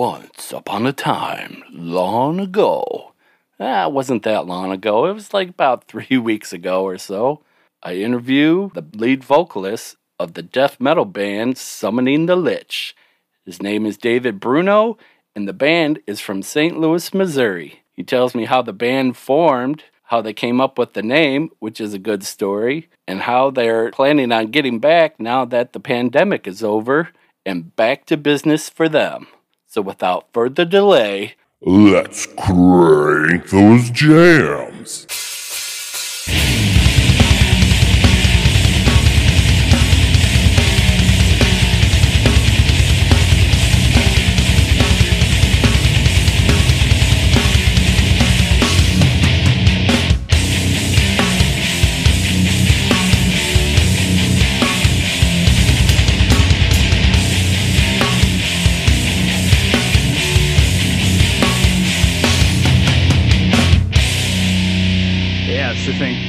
Once upon a time, long ago. It wasn't that long ago. It was like about 3 weeks ago or so. I interview the lead vocalist of the death metal band Summoning the Lich. His name is David Bruno, and the band is from St. Louis, Missouri. He tells me how the band formed, how they came up with the name, which is a good story, and how they're planning on getting back now that the pandemic is over and back to business for them. So without further delay, let's crank those jams.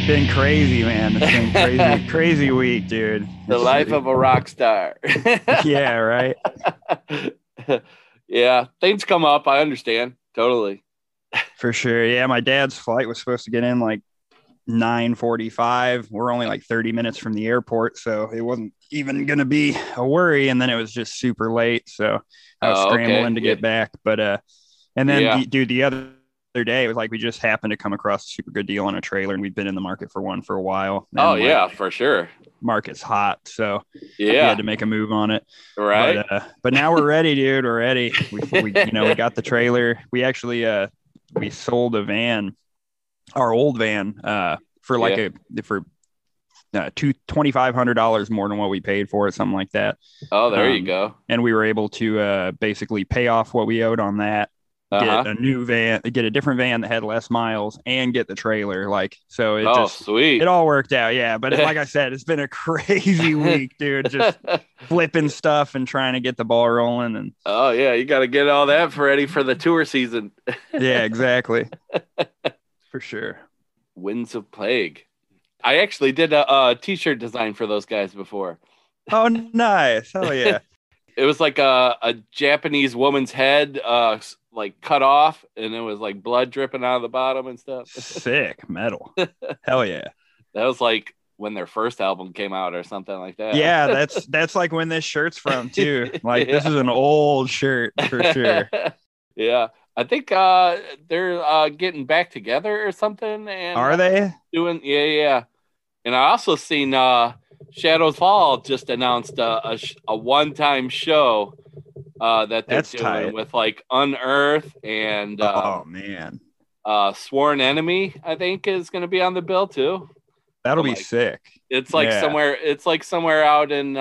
Been crazy, man. It's been crazy, crazy week, dude. The life of a rock star. Yeah, right. Yeah, things come up. I understand totally. For sure. Yeah, my dad's flight was supposed to get in like 9:45. We're only like 30 minutes from the airport, so it wasn't even gonna be a worry. And then it was just super late, so I was scrambling to get back. But and then the other day, it was like we just happened to come across a super good deal on a trailer, and we've been in the market for one for a while. Oh, like, yeah, for sure. Market's hot, so yeah, we had to make a move on it, right? But now we're ready, dude. We're ready. We got the trailer. We actually we sold a van, our old van, for $2,500 more than what we paid for it, something like that. Oh, there you go. And we were able to basically pay off what we owed on that. Uh-huh. Get a new van, get a different van that had less miles, and get the trailer. Like, so it sweet. It all worked out. Yeah. But like I said, it's been a crazy week, dude. Just flipping stuff and trying to get the ball rolling. And oh yeah, you got to get all that ready for the tour season. Yeah, exactly. For sure. Winds of Plague. I actually did a t-shirt design for those guys before. Oh, nice. Oh yeah. It was like a Japanese woman's head, like cut off, and it was like blood dripping out of the bottom and stuff. Sick metal. Hell yeah. That was like when their first album came out or something like that. Yeah, that's like when this shirt's from too. Like This is an old shirt for sure. Yeah. I think they're getting back together or something. And are they? Doing yeah. And I also seen Shadows Fall just announced a one-time show that they're doing tight. With like Unearth and Sworn Enemy, I think, is going to be on the bill too. That'll be like, sick. It's like somewhere. It's like somewhere out in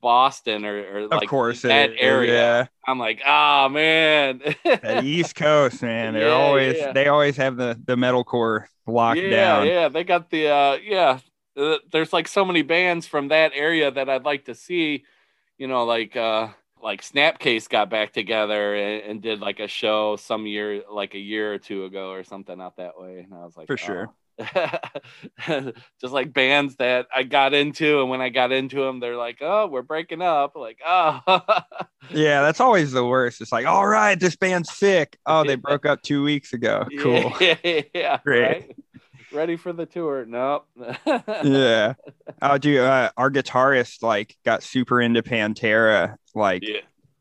Boston or like that area. Yeah. I'm like, man, the East Coast, man. They're always have the metalcore locked down. Yeah, they got the There's like so many bands from that area that I'd like to see. You know, like Snapcase got back together and did like a show some year, like a year or two ago or something out that way. And I was like, for sure. Just like bands that I got into. And when I got into them, they're like, oh, we're breaking up. Like, yeah, that's always the worst. It's like, all right, this band's sick. Oh, they broke up 2 weeks ago. Cool. Yeah. Great. Right? Ready for the tour? Nope. Yeah. Oh, dude, our guitarist like got super into Pantera like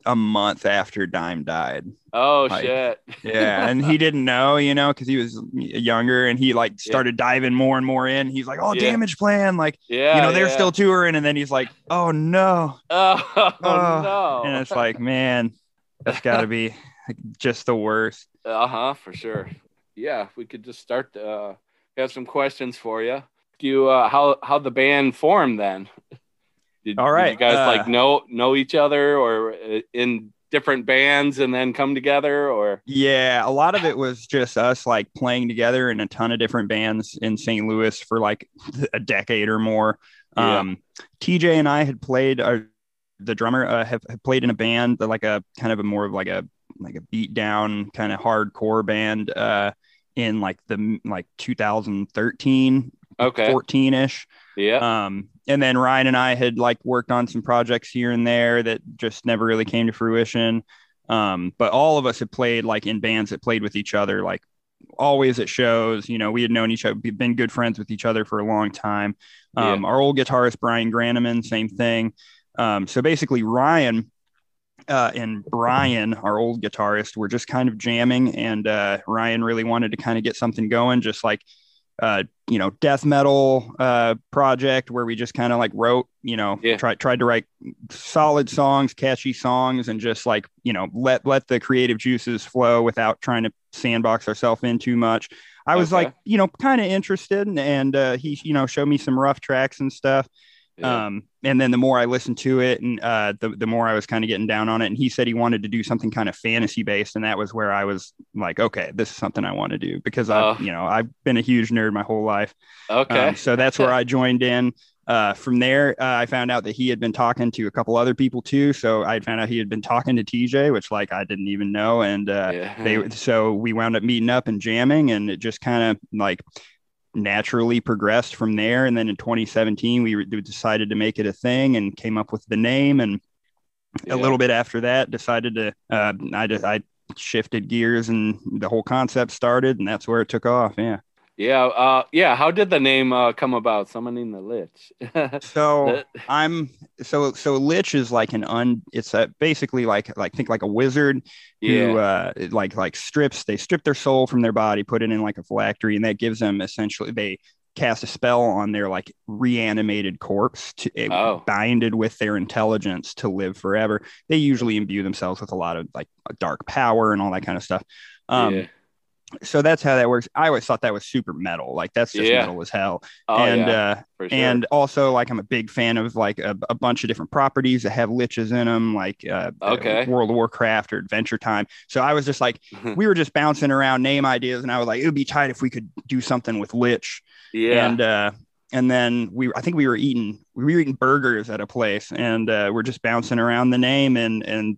a month after Dime died. Oh, like, shit. Yeah, and he didn't know, you know, because he was younger, and he like started diving more and more in. He's like, oh, Damage Plan, like, they're still touring, and then he's like, oh no, no, and it's like, man, that's got to be just the worst. For sure. Yeah, if we could just start. Got some questions for you. Do you how the band formed then? Did you guys like know each other or in different bands and then come together or? Yeah, a lot of it was just us like playing together in a ton of different bands in St. Louis for like a decade or more. Yeah. TJ and I had played, the drummer have played in a band that like a kind of a more of like a beat down kind of hardcore band. In like the 2013 14ish and then Ryan and I had like worked on some projects here and there that just never really came to fruition, But all of us had played like in bands that played with each other, like always at shows. You know, we had known each other, been good friends with each other for a long time. Our old guitarist, Brian Graneman, same thing. So basically Ryan and Brian, our old guitarist, were just kind of jamming. And Ryan really wanted to kind of get something going, just like, you know, death metal project where we just kind of like wrote, you know, tried to write solid songs, catchy songs, and just like, you know, let the creative juices flow without trying to sandbox ourselves in too much. I was like, you know, kind of interested, and he, you know, showed me some rough tracks and stuff. And then the more I listened to it, and the more I was kind of getting down on it, and he said he wanted to do something kind of fantasy based. And that was where I was like, okay, this is something I want to do, because you know, I've been a huge nerd my whole life. So that's where I joined in. From there, I found out that he had been talking to a couple other people too. So I found out he had been talking to TJ, which like I didn't even know. And so we wound up meeting up and jamming, and it just kind of like naturally progressed from there. And then in 2017 we decided to make it a thing and came up with the name, and a little bit after that decided to I shifted gears and the whole concept started, and that's where it took off. How did the name come about, Summoning the Lich? So Lich is like basically like a wizard who strips their soul from their body, put it in like a phylactery, and that gives them essentially, they cast a spell on their like reanimated corpse binded with their intelligence to live forever. They usually imbue themselves with a lot of like dark power and all that kind of stuff. So that's how that works. I always thought that was super metal. Like that's just metal as hell. Sure. And also like, I'm a big fan of like a bunch of different properties that have liches in them, like World of Warcraft or Adventure Time. So I was just like, we were just bouncing around name ideas, and I was like, it would be tight if we could do something with lich. And then we were eating burgers at a place, and we're just bouncing around the name, and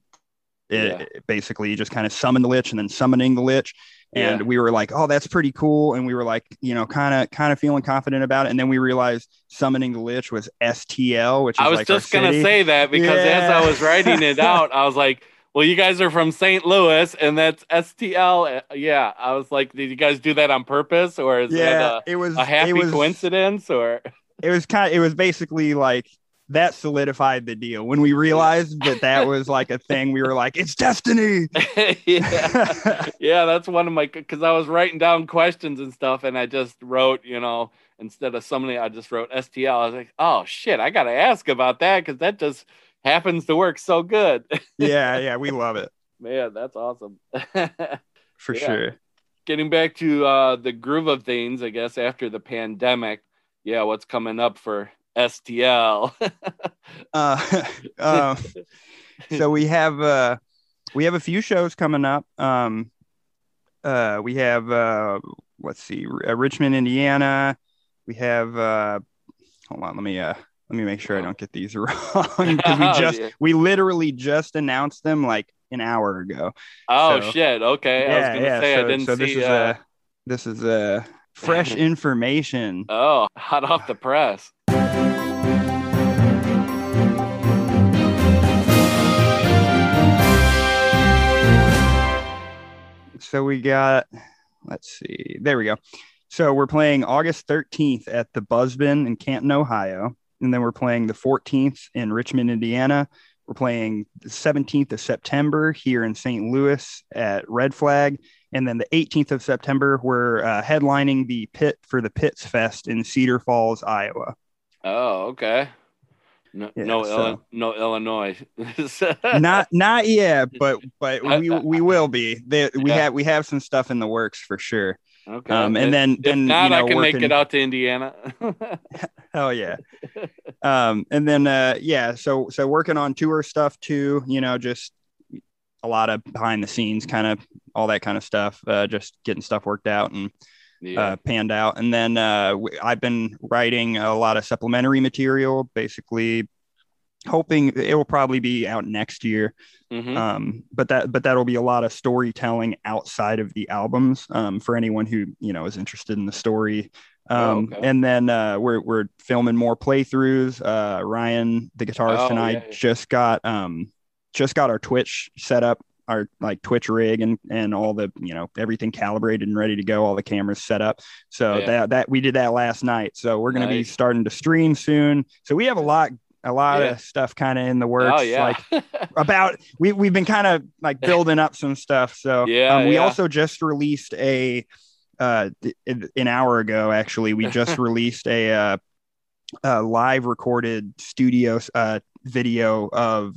it basically just kind of summoned the lich, and then Summoning the Lich. And we were like, oh, that's pretty cool. And we were like, you know, kind of feeling confident about it. And then we realized Summoning the Lich was STL, which is, I was like, just going to say that, because as I was writing it out, I was like, well, you guys are from St. Louis, and that's STL. Yeah. I was like, did you guys do that on purpose, or is it was a happy coincidence, or? It was basically like, that solidified the deal. When we realized that was like a thing, we were like, it's destiny. That's one of my, because I was writing down questions and stuff, and I just wrote, you know, instead of somebody, I just wrote STL. I was like, oh shit, I gotta ask about that, because that just happens to work so good. We love it, man. That's awesome. For sure. Getting back to the groove of things, I guess, after the pandemic, what's coming up for STL? So we have a few shows coming up. We have Richmond, Indiana. We have hold on, let me make sure I don't get these wrong, because we literally just announced them like an hour ago. This is fresh information. Hot off the press. So we got, let's see, there we go. So we're playing August 13th at the Busbin in Canton, Ohio. And then we're playing the 14th in Richmond, Indiana. We're playing the 17th of September here in St. Louis at Red Flag. And then the 18th of September, we're headlining the pit for the Pits Fest in Cedar Falls, Iowa. Oh, okay. No, Illinois. not yet, but we will be. We have some stuff in the works for sure. Okay. And then not, you know, I can make it out to Indiana. Hell yeah. And then so working on tour stuff too, you know, just a lot of behind the scenes kind of all that kind of stuff, just getting stuff worked out and panned out. And then I've been writing a lot of supplementary material, basically hoping it will probably be out next year. But that'll be a lot of storytelling outside of the albums, for anyone who, you know, is interested in the story. And then we're filming more playthroughs. Ryan, the guitarist, and I just got our Twitch set up our like Twitch rig and all the, you know, everything calibrated and ready to go, all the cameras set up. So yeah. that we did that last night. So we're going to be starting to stream soon. So we have a lot of stuff kind of in the works. Oh, yeah. Like about we've been kind of like building up some stuff. So we also just released an hour ago, actually, we just released a live recorded studio video of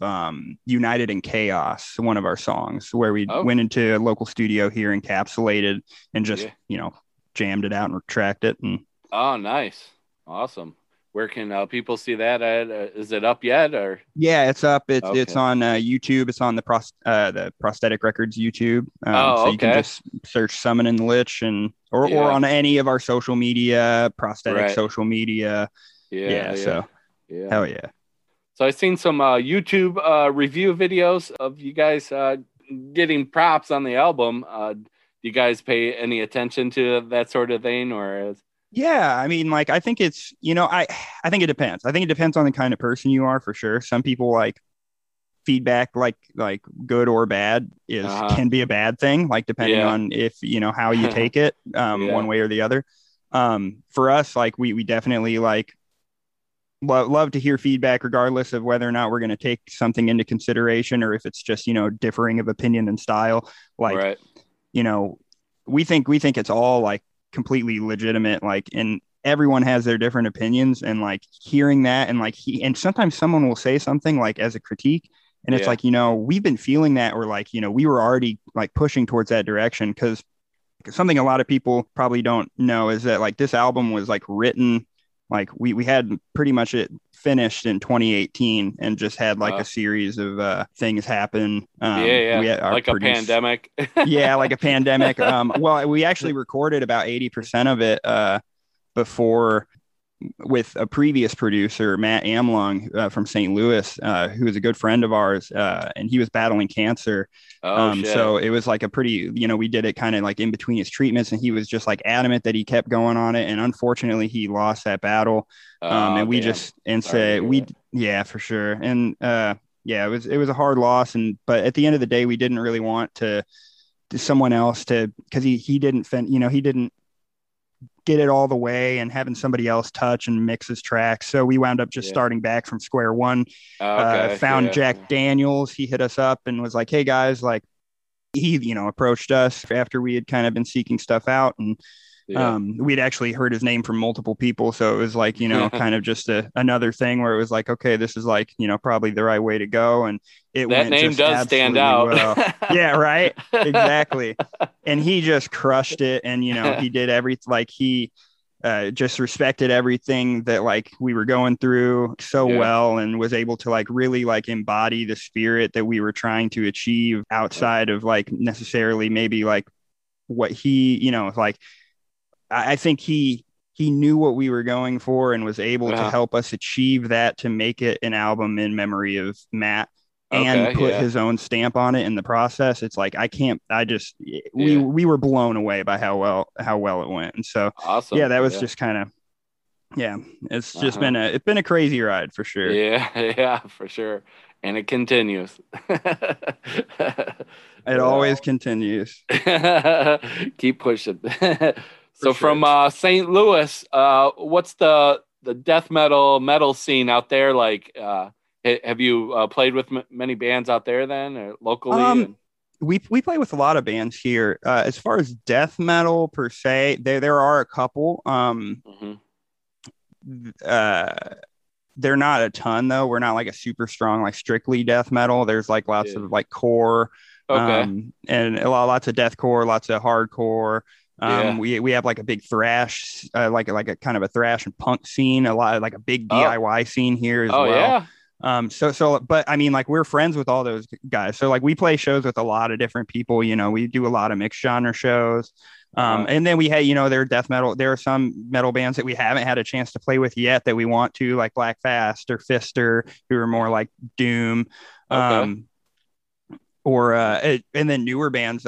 United in Chaos, one of our songs, where we went into a local studio here, encapsulated and just jammed it out and tracked it. And nice, awesome. Where can people see that at? Is it up yet? Or it's up. It's on YouTube. It's on the Prosthetic Records YouTube. So you can just search Summoning the Lich or on any of our social media, prosthetic social media. Hell yeah. So I've seen some YouTube review videos of you guys getting props on the album. Do you guys pay any attention to that sort of thing, or? Yeah, I mean, like, I think it's, you know, I think it depends. I think it depends on the kind of person you are, for sure. Some people like feedback, like good or bad can be a bad thing, like depending on if, you know, how you take it one way or the other. For us, like we definitely like love to hear feedback, regardless of whether or not we're going to take something into consideration or if it's just, you know, differing of opinion and style. Like, you know, we think it's all like completely legitimate, like, and everyone has their different opinions, and like hearing that, and like and sometimes someone will say something like as a critique, and it's like, you know, we've been feeling that, or like, you know, we were already like pushing towards that direction, because something a lot of people probably don't know is that like this album was like written, like we had pretty much it finished in 2018 and just had like a series of things happen. We had pandemic. Like a pandemic. Well, we actually recorded about 80% of it before with a previous producer, Matt Amlung from St. Louis, who was a good friend of ours, and he was battling cancer. So it was like a pretty, you know, we did it kind of like in between his treatments, and he was just like adamant that he kept going on it. And unfortunately he lost that battle. And we for sure. And it was a hard loss. And, but at the end of the day, we didn't really want to someone else to, cause he didn't, you know, he didn't get it all the way, and having somebody else touch and mix his tracks. So we wound up just starting back from square one. Found Jack Daniels. He hit us up and was like, hey guys, like he, you know, approached us after we had kind of been seeking stuff out, and we'd actually heard his name from multiple people. So it was like, you know, kind of just another thing where it was like, okay, this is like, you know, probably the right way to go. And that name does stand out. Well. Yeah, right. Exactly. And he just crushed it. And, you know, he did everything, like he just respected everything that like we were going through so well, and was able to like really like embody the spirit that we were trying to achieve outside of like necessarily maybe like what he, you know, like I think he knew what we were going for and was able to help us achieve that, to make it an album in memory of Matt. And put his own stamp on it in the process. It's like, we were blown away by how well it went. And so, awesome. Yeah, that was just kind of, it's just been it's been a crazy ride, for sure. Yeah, for sure. And it continues. It always continues. Keep pushing. So from St. Louis, what's the death metal scene out there like? Have you played with many bands out there then, or locally? We play with a lot of bands here. As far as death metal per se, there are a couple. They're not a ton though. We're not like a super strong, like strictly death metal. There's like lots of like core, and lots of deathcore, lots of hardcore. We have like a big thrash, like a kind of a thrash and punk scene. A lot of like a big DIY scene here as well. Yeah. But I mean, like, we're friends with all those guys, so like we play shows with a lot of different people, you know. We do a lot of mixed genre shows, and then we had, you know, there are some metal bands that we haven't had a chance to play with yet that we want to, like Black Fast or Fister, who are more like doom, and then newer bands,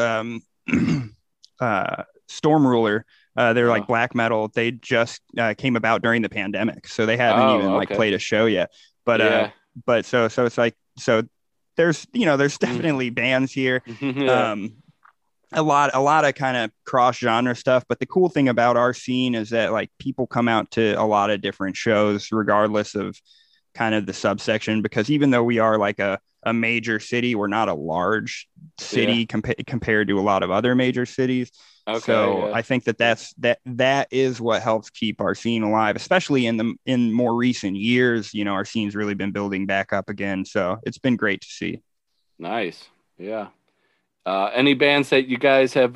Storm Ruler. They're like black metal. They just came about during the pandemic, so they haven't even like played a show yet. But so it's like, so there's definitely bands here. Yeah. A lot of kind of cross genre stuff. But the cool thing about our scene is that like people come out to a lot of different shows, regardless of kind of the subsection, because even though we are like a major city, we're not a large city compared to a lot of other major cities. Okay, so I think that is what helps keep our scene alive, especially in more recent years. You know, our scene's really been building back up again. So it's been great to see. Nice. Yeah. Any bands that you guys have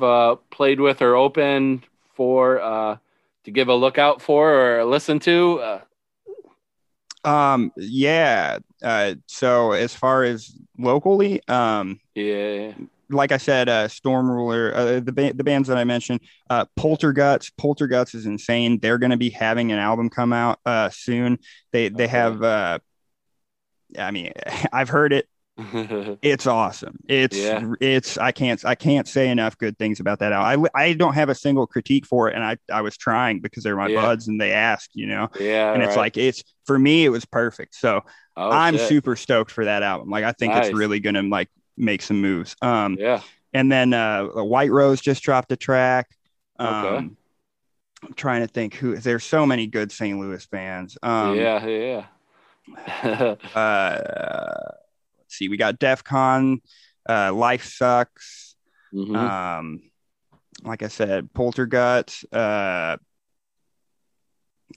played with or opened for to give a look out for or listen to? So as far as locally, like I said, Storm Ruler, the bands that I mentioned, Polterguts is insane. They're going to be having an album come out soon. They have, I mean, I've heard it. It's awesome. It's I can't say enough good things about that album. I don't have a single critique for it, and I was trying because they're my buds and they asked, you know. Yeah. And it's like it's for me it was perfect. So I'm super stoked for that album. Like I think it's really gonna like make some moves. And then White Rose just dropped a track. I'm trying to think who there's so many good St. Louis bands. See, we got DEF CON, Life Sucks, like I said, Polterguts.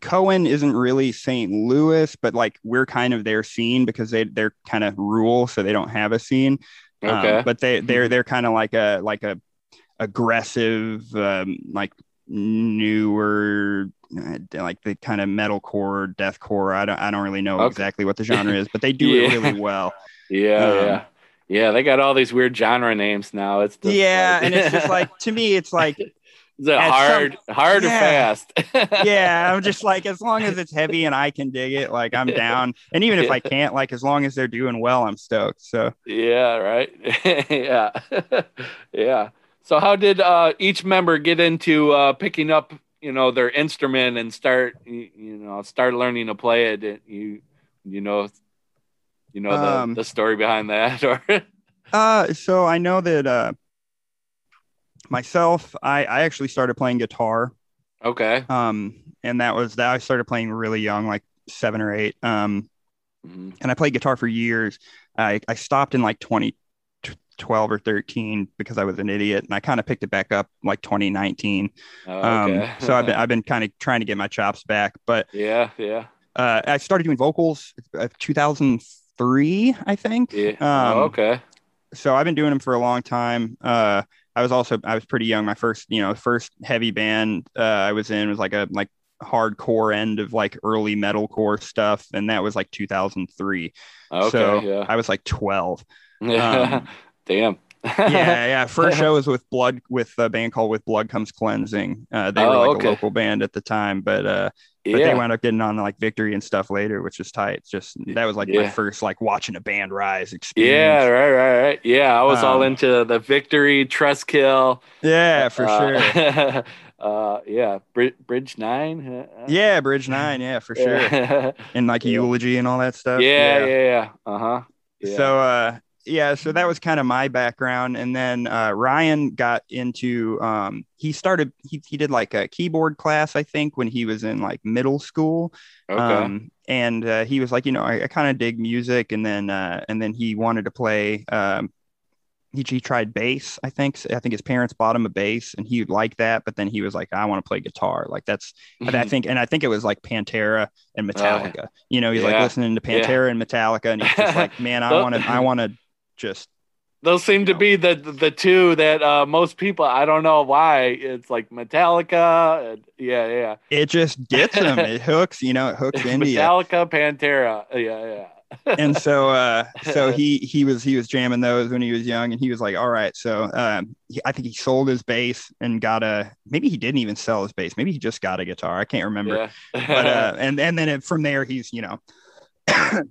Cohen isn't really St. Louis, but like we're kind of their scene because they're kind of rural, so they don't have a scene. But they're kind of like a aggressive, like newer. Like the kind of metalcore, deathcore. I don't really know exactly what the genre is, but they do it really well. They got all these weird genre names now. It's just and it's just like to me, it's like it's hard and fast. I'm just like as long as it's heavy and I can dig it, like I'm down. And even if I can't, like as long as they're doing well, I'm stoked. So So how did each member get into picking up? You know, their instrument and start learning to play it. You know, the story behind that. Or so I know that myself, I actually started playing guitar. And that was that I started playing really young, like 7 or 8. And I played guitar for years. I stopped in like 2012 or 13 because I was an idiot, and I kind of picked it back up like 2019. So I've been kind of trying to get my chops back, but I started doing vocals 2003, I think. So I've been doing them for a long time. I was pretty young. My first heavy band I was in was like hardcore end of like early metalcore stuff, and that was like 2003. I was like 12. Damn. First show was with Blood, with a band called With Blood Comes Cleansing. They were like a local band at the time, but they wound up getting on like Victory and stuff later, which is tight. Just that was like my first like watching a band rise experience. Right. I was all into the Victory, Trust Kill. Sure. Bridge Nine. Bridge Nine. For sure. And like Eulogy and all that stuff. So so that was kind of my background. And then Ryan got into he did like a keyboard class, I think, when he was in like middle school. And he was like, you know, I kind of dig music. And then he wanted to play. He tried bass, I think. I think his parents bought him a bass and he liked that. But then he was like, I want to play guitar. Like that's, I think it was like Pantera and Metallica. You know, he's like listening to Pantera and Metallica, and he's just like, man, I want to just. Those seem to be the two that most people, I don't know why, it's like Metallica. It just gets them. It hooks. You know, it hooks India. Metallica, Pantera. And so he was jamming those when he was young, and he was like, all right. So I think he sold his bass and got maybe he didn't even sell his bass, maybe he just got a guitar, I can't remember. But and then from there he's, you know,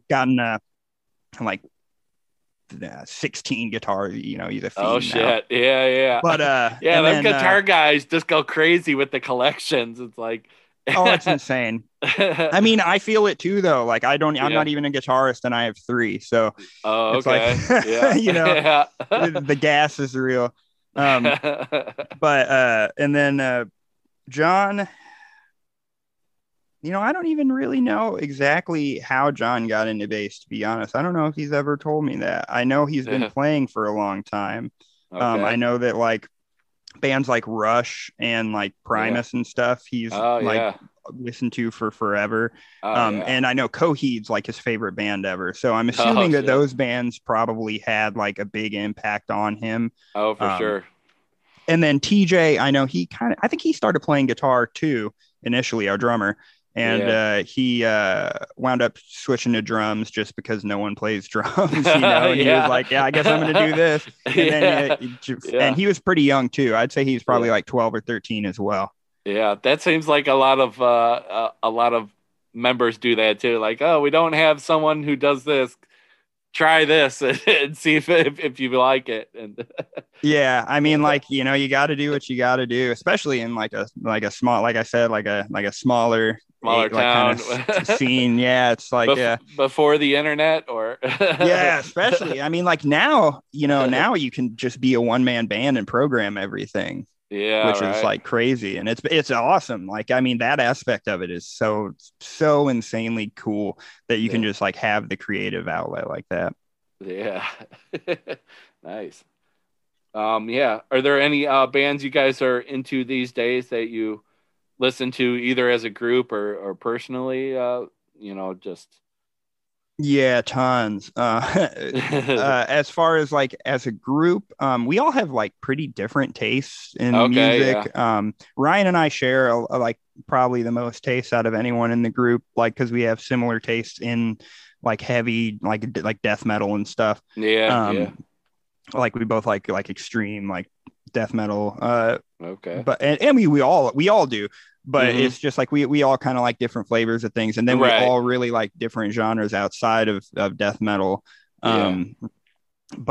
gotten like 16 guitars, you know. He's a fiend now. But those guitar guys just go crazy with the collections. It's like Oh, it's insane. I mean, I feel it too, though. Like, I'm not even a guitarist, and I have three. So, it's okay. Like, yeah. You know, yeah. the gas is real. But then John, you know, I don't even really know exactly how John got into bass, to be honest. I don't know if he's ever told me that. I know he's been playing for a long time. Okay. I know that, like, bands like Rush and like Primus and stuff he's listened to for forever. And I know Coheed's like his favorite band ever, so I'm assuming that those bands probably had like a big impact on him. Sure. And then TJ, I know I think he started playing guitar too initially, our drummer, and he wound up switching to drums just because no one plays drums, you know. And he was like, I guess I'm gonna do this. And and he was pretty young too. I'd say he's probably like 12 or 13 as well. Yeah, that seems like a lot of members do that too. Like, we don't have someone who does this. Try this and see if you like it. And yeah, I mean, like, you know, you got to do what you got to do, especially in like a smaller town, like, kind of scene. Yeah, it's like before the internet, or yeah, especially. I mean, like, now, you know, you can just be a one-man band and program everything. Yeah, which is like crazy, and it's awesome. Like, I mean, that aspect of it is so insanely cool that you can just like have the creative outlet like that. Yeah. Nice. Are there any bands you guys are into these days that you listen to either as a group or personally? Yeah, tons. As far as like as a group, we all have like pretty different tastes in music. Yeah. Ryan and I share like probably the most tastes out of anyone in the group, like, because we have similar tastes in like heavy, like death metal and stuff. Yeah, like we both like extreme like death metal. But and we all do. But it's just like we all kind of like different flavors of things, and then we all really like different genres outside of death metal. But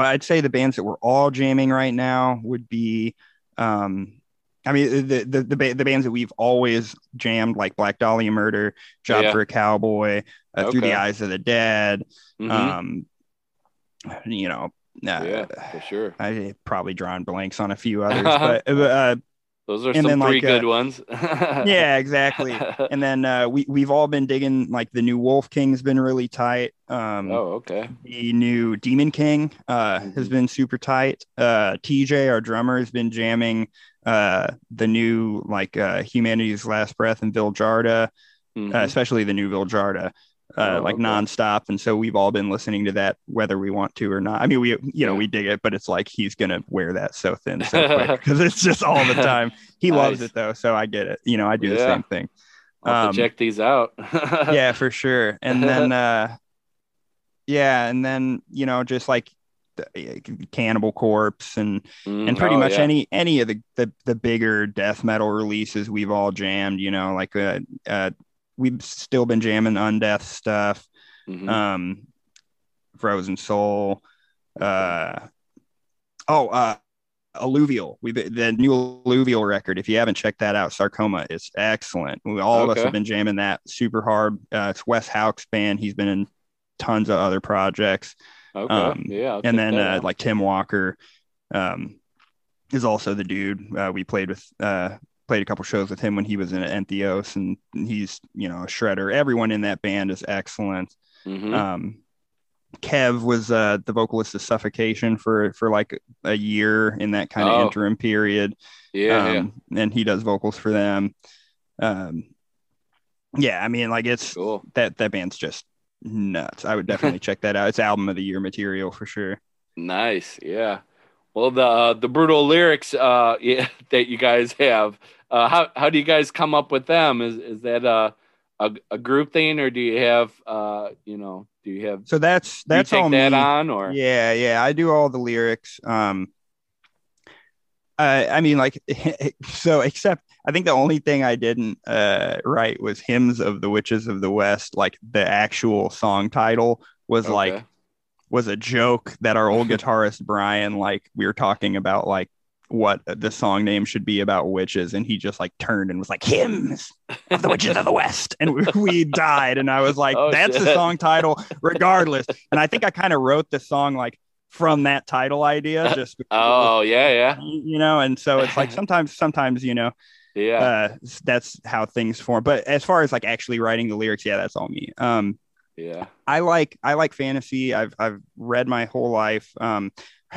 I'd say the bands that we're all jamming right now would be, the bands that we've always jammed, like Black Dahlia Murder, Job for a Cowboy, Through the Eyes of the Dead. For sure. I probably drawn blanks on a few others, but. Those are some pretty good ones. Yeah, exactly. And then we've all been digging, like, the new Wolf King's been really tight. The new Demon King has been super tight. TJ, our drummer, has been jamming the new, like, Humanity's Last Breath and Viljarda, especially the new Viljarda. Nonstop, and so we've all been listening to that, whether we want to or not. I mean, we dig it, but it's like he's gonna wear that so thin so quick because it's just all the time. He loves it though, so I get it. You know, I do the same thing. I'll have to check these out. Yeah, for sure. And then, you know, just like Cannibal Corpse and pretty much any of the bigger death metal releases we've all jammed. You know, like we've still been jamming Undeath stuff, Frozen Soul, Alluvial. The new Alluvial record, if you haven't checked that out, Sarcoma, is excellent. All of us have been jamming that super hard. It's Wes Houck's band. He's been in tons of other projects. And then like Tim Walker is also the dude we played with. Played a couple shows with him when he was in Entheos, and he's, you know, a shredder. Everyone in that band is excellent. Kev was the vocalist of Suffocation for like a year in that kind of interim period. And he does vocals for them. I mean, like, it's cool. That band's just nuts. I would definitely check that out. It's album of the year material for sure. Nice. Yeah. Well, the brutal lyrics that you guys have, how do you guys come up with them? Is that a group thing, or do you have So that's do you take all that me. On or I do all the lyrics. I mean, like, so except I think the only thing I didn't write was Hymns of the Witches of the West. Like, the actual song title was was a joke that our old guitarist Brian, like, we were talking about, like, what the song name should be about witches, and he just like turned and was like, hymns of the witches of the West, and we died. And I was like, oh, that's the song title regardless. And I think I kind of wrote the song like from that title idea, just you know. And so it's like sometimes you know, that's how things form. But as far as like actually writing the lyrics, that's all me. I like fantasy. I've read my whole life.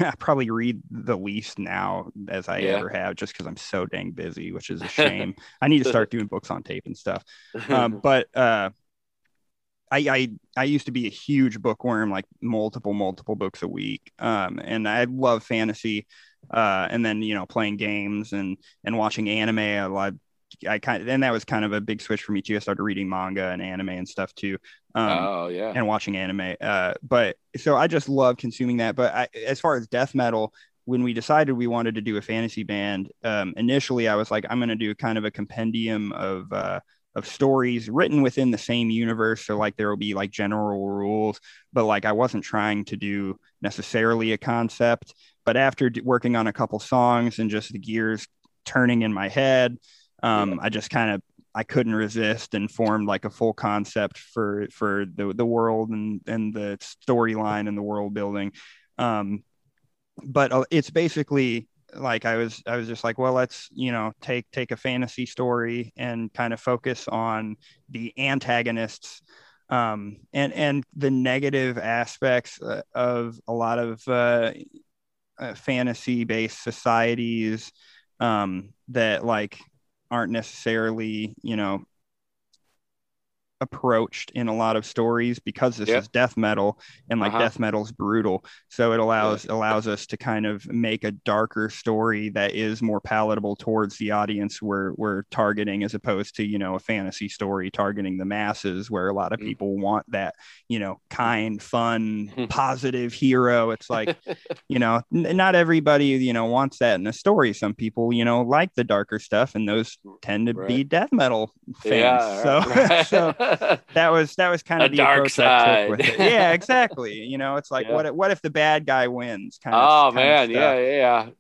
I probably read the least now as I ever have, just because I'm so dang busy, which is a shame. I need to start doing books on tape and stuff. But I used to be a huge bookworm, like multiple books a week. And I love fantasy. And then, you know, playing games and watching anime a lot. And that was kind of a big switch for me too. I started reading manga and anime and stuff too. And watching anime. But so I just love consuming that. But as far as death metal, when we decided we wanted to do a fantasy band, initially I was like, I'm going to do kind of a compendium of stories written within the same universe. So like there will be like general rules, but like I wasn't trying to do necessarily a concept. But after working on a couple songs and just the gears turning in my head, I couldn't resist and formed like a full concept for the world and the storyline and the world building. But it's basically like, I was just like, well, let's, you know, take a fantasy story and kind of focus on the antagonists, and the negative aspects of a lot of, fantasy based societies, that like, aren't necessarily, you know, approached in a lot of stories, because this is death metal, and like death metal's brutal. So it allows us to kind of make a darker story that is more palatable towards the audience we're targeting, as opposed to, you know, a fantasy story targeting the masses, where a lot of people want that, you know, kind, fun, positive hero. It's like, you know, not everybody, you know, wants that in a story. Some people, you know, like the darker stuff, and those tend to be death metal fans. So that was kind of the dark side. With it. Yeah, exactly. You know, it's like, what if the bad guy wins? So that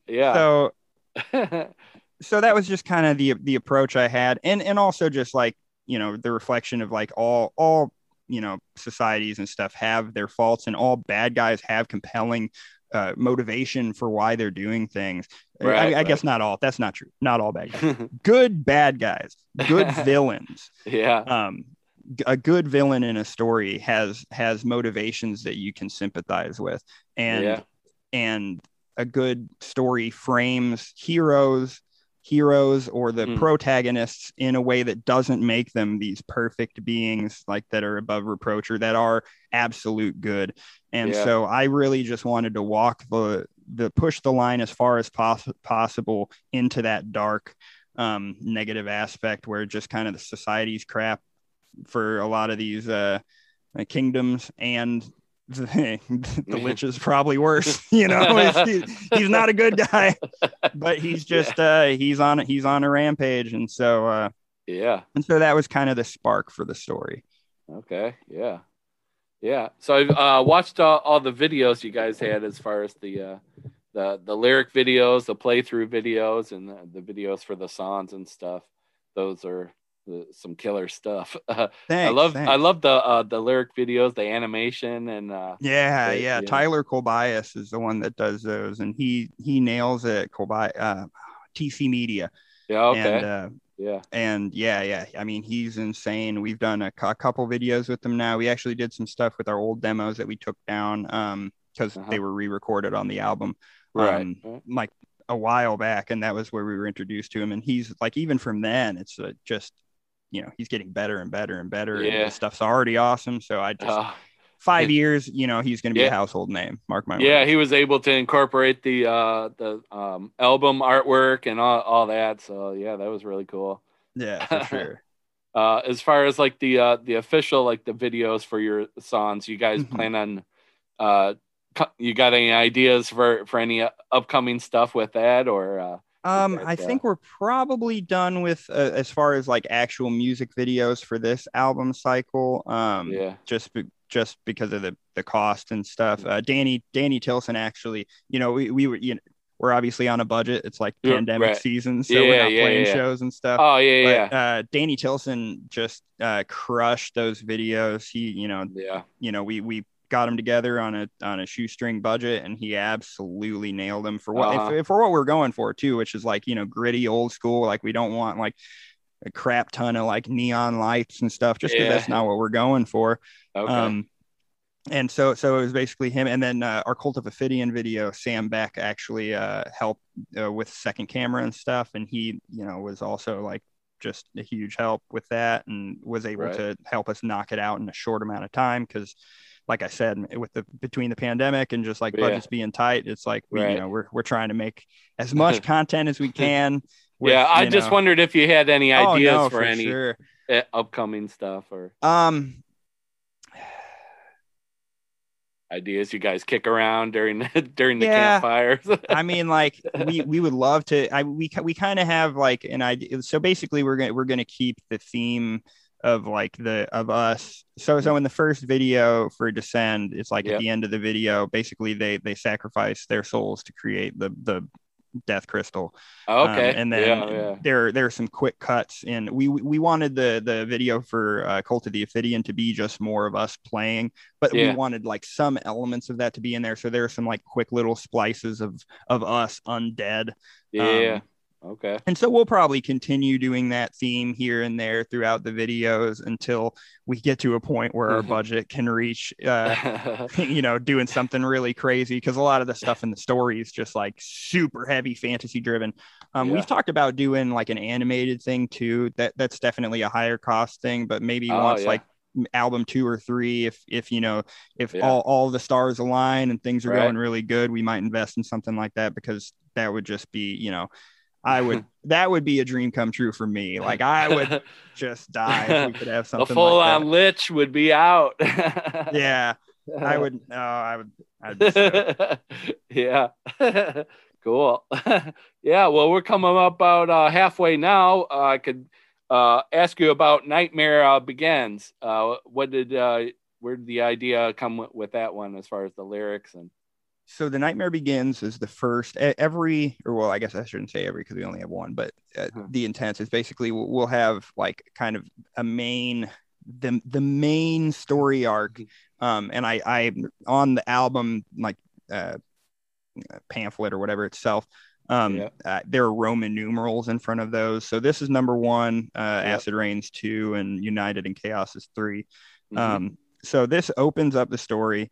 was just kind of the approach I had, and also just like, you know, the reflection of like all you know, societies and stuff have their faults, and all bad guys have compelling motivation for why they're doing things. I guess not all. That's not true. Not all bad guys. Good bad guys. Good villains. A good villain in a story has motivations that you can sympathize with, and a good story frames heroes or the protagonists in a way that doesn't make them these perfect beings, like that are above reproach or that are absolute good. And so I really just wanted to walk the push the line as far as possible into that dark negative aspect, where just kind of the society's crap for a lot of these kingdoms, and the lich is probably worse, you know. He's not a good guy, but he's just he's on a rampage. And so and so that was kind of the spark for the story. So I've watched all the videos you guys had, as far as the lyric videos, the playthrough videos, and the videos for the songs and stuff. Those are some killer stuff. I love the lyric videos, the animation, and Tyler Kolbias is the one that does those, and he nails it. TC Media. I mean, he's insane. We've done a couple videos with them now. We actually did some stuff with our old demos that we took down because they were re-recorded on the album, like a while back, and that was where we were introduced to him. And he's like, even from then, it's just, you know, he's getting better and better and better. And the stuff's already awesome. So I just 5 years, you know, he's going to be a household name. Mark my words. Yeah, he was able to incorporate the album artwork and all that. So yeah, that was really cool. Yeah, for sure. As far as like the official, like the videos for your songs, you guys plan on you got any ideas for any upcoming stuff with that, or I think we're probably done with as far as like actual music videos for this album cycle, just because of the cost and stuff. Danny Tilson, actually, you know, we were, you know, we're obviously on a budget. It's like pandemic season, so we're not playing shows and stuff. Danny Tilson just crushed those videos. He, we got them together on a shoestring budget, and he absolutely nailed them for what for what we're going for too, which is like, gritty, old school. Like, we don't want like a crap ton of like neon lights and stuff, just because that's not what we're going for. Okay. And so it was basically him. And then our Cult of Ophidian video, Sam Beck actually helped with second camera and stuff. And he, was also like just a huge help with that, and was able to help us knock it out in a short amount of time. Because like I said, with between the pandemic and just like budgets being tight, it's like, we're trying to make as much content as we can. With, I just wondered if you had any ideas for any upcoming stuff or ideas you guys kick around during the campfires. I mean, like we would love to. We kind of have like an idea. So basically, we're gonna keep the theme of like of us. So in the first video for Descend, it's like at the end of the video, basically they sacrifice their souls to create the Death Crystal. And then there are some quick cuts, and we wanted the video for Cult of the Ophidian to be just more of us playing, but we wanted like some elements of that to be in there, so there are some like quick little splices of us undead. And so we'll probably continue doing that theme here and there throughout the videos until we get to a point where our budget can reach, doing something really crazy. Because a lot of the stuff in the story is just like super heavy fantasy driven. We've talked about doing like an animated thing too. That's definitely a higher cost thing, but maybe like album 2 or 3, if all the stars align and things are going really good, we might invest in something like that, because that would just be, that would be a dream come true for me. Like, I would just die if we could have something. A full-on like Lich would be out. I'd be stoked. Cool. Well, we're coming up about halfway now. I could ask you about Nightmare Begins. Where did the idea come with that one, as far as the lyrics and? So The Nightmare Begins is the first, I guess I shouldn't say every, because we only have one, but the intent is basically we'll have like kind of a the main story arc. And I on the album, like pamphlet or whatever itself, there are Roman numerals in front of those. So this is number 1, Acid Rain's 2, and United in Chaos is 3. So this opens up the story.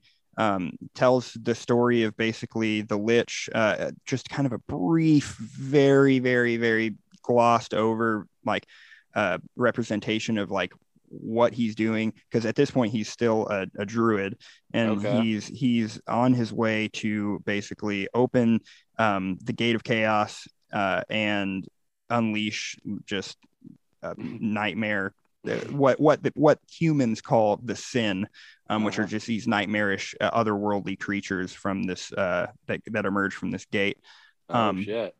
Tells the story of basically the Lich, just kind of a brief, very, very, very glossed over like representation of like what he's doing, because at this point he's still a druid, and he's on his way to basically open the Gate of Chaos and unleash just a nightmare. What humans call the Sin, which are just these nightmarish otherworldly creatures from this that emerge from this gate. And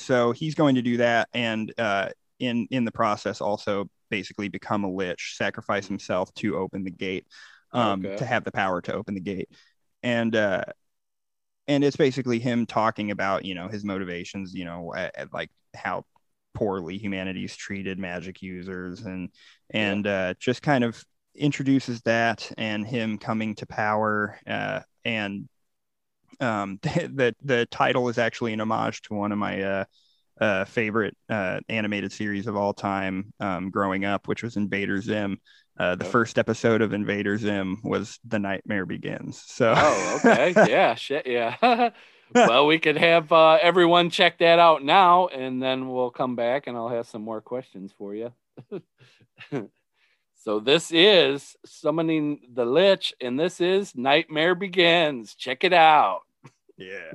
so he's going to do that, and in the process also basically become a lich, sacrifice himself to open the gate, to have the power to open the gate. And and it's basically him talking about his motivations, like how poorly humanity's treated magic users, and just kind of introduces that and him coming to power, the title is actually an homage to one of my favorite animated series of all time, growing up, which was Invader Zim. The first episode of Invader Zim was The Nightmare Begins. So well, we could have everyone check that out now, and then we'll come back and I'll have some more questions for you. So this is Summoning the Lich, and this is Nightmare Begins. Check it out. Yeah.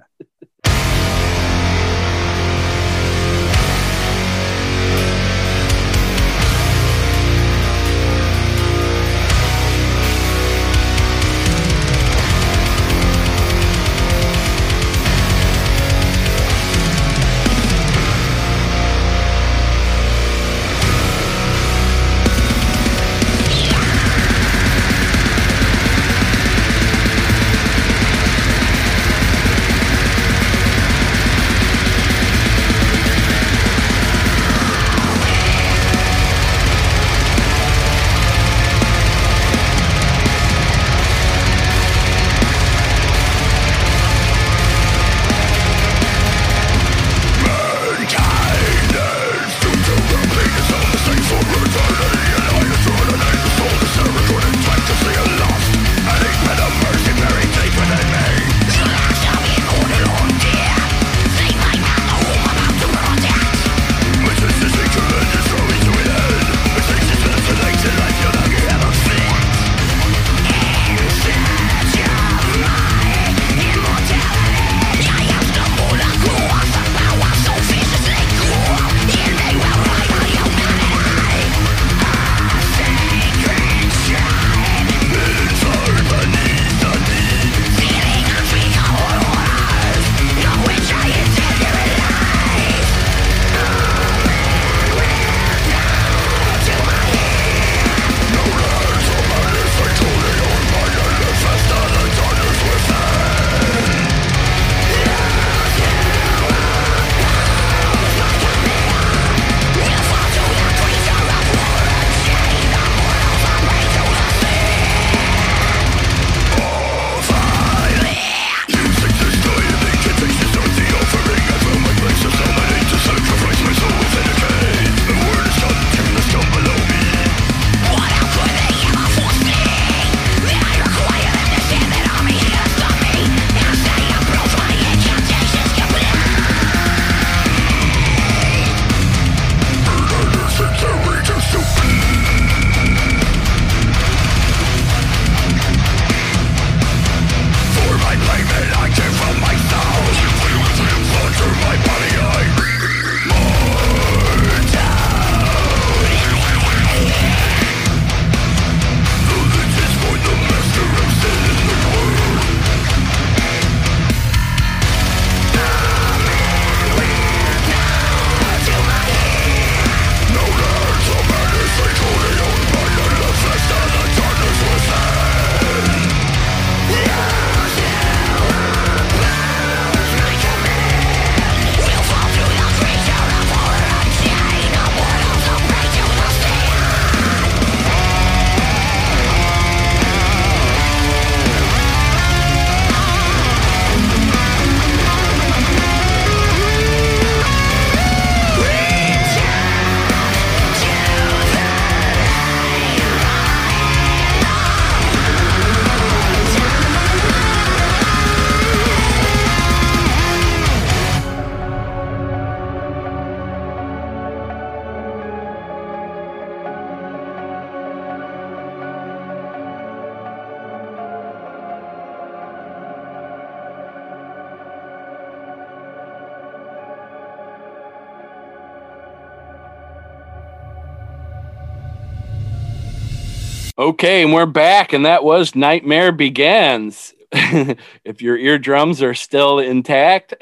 Okay, and we're back, and that was Nightmare Begins. If your eardrums are still intact.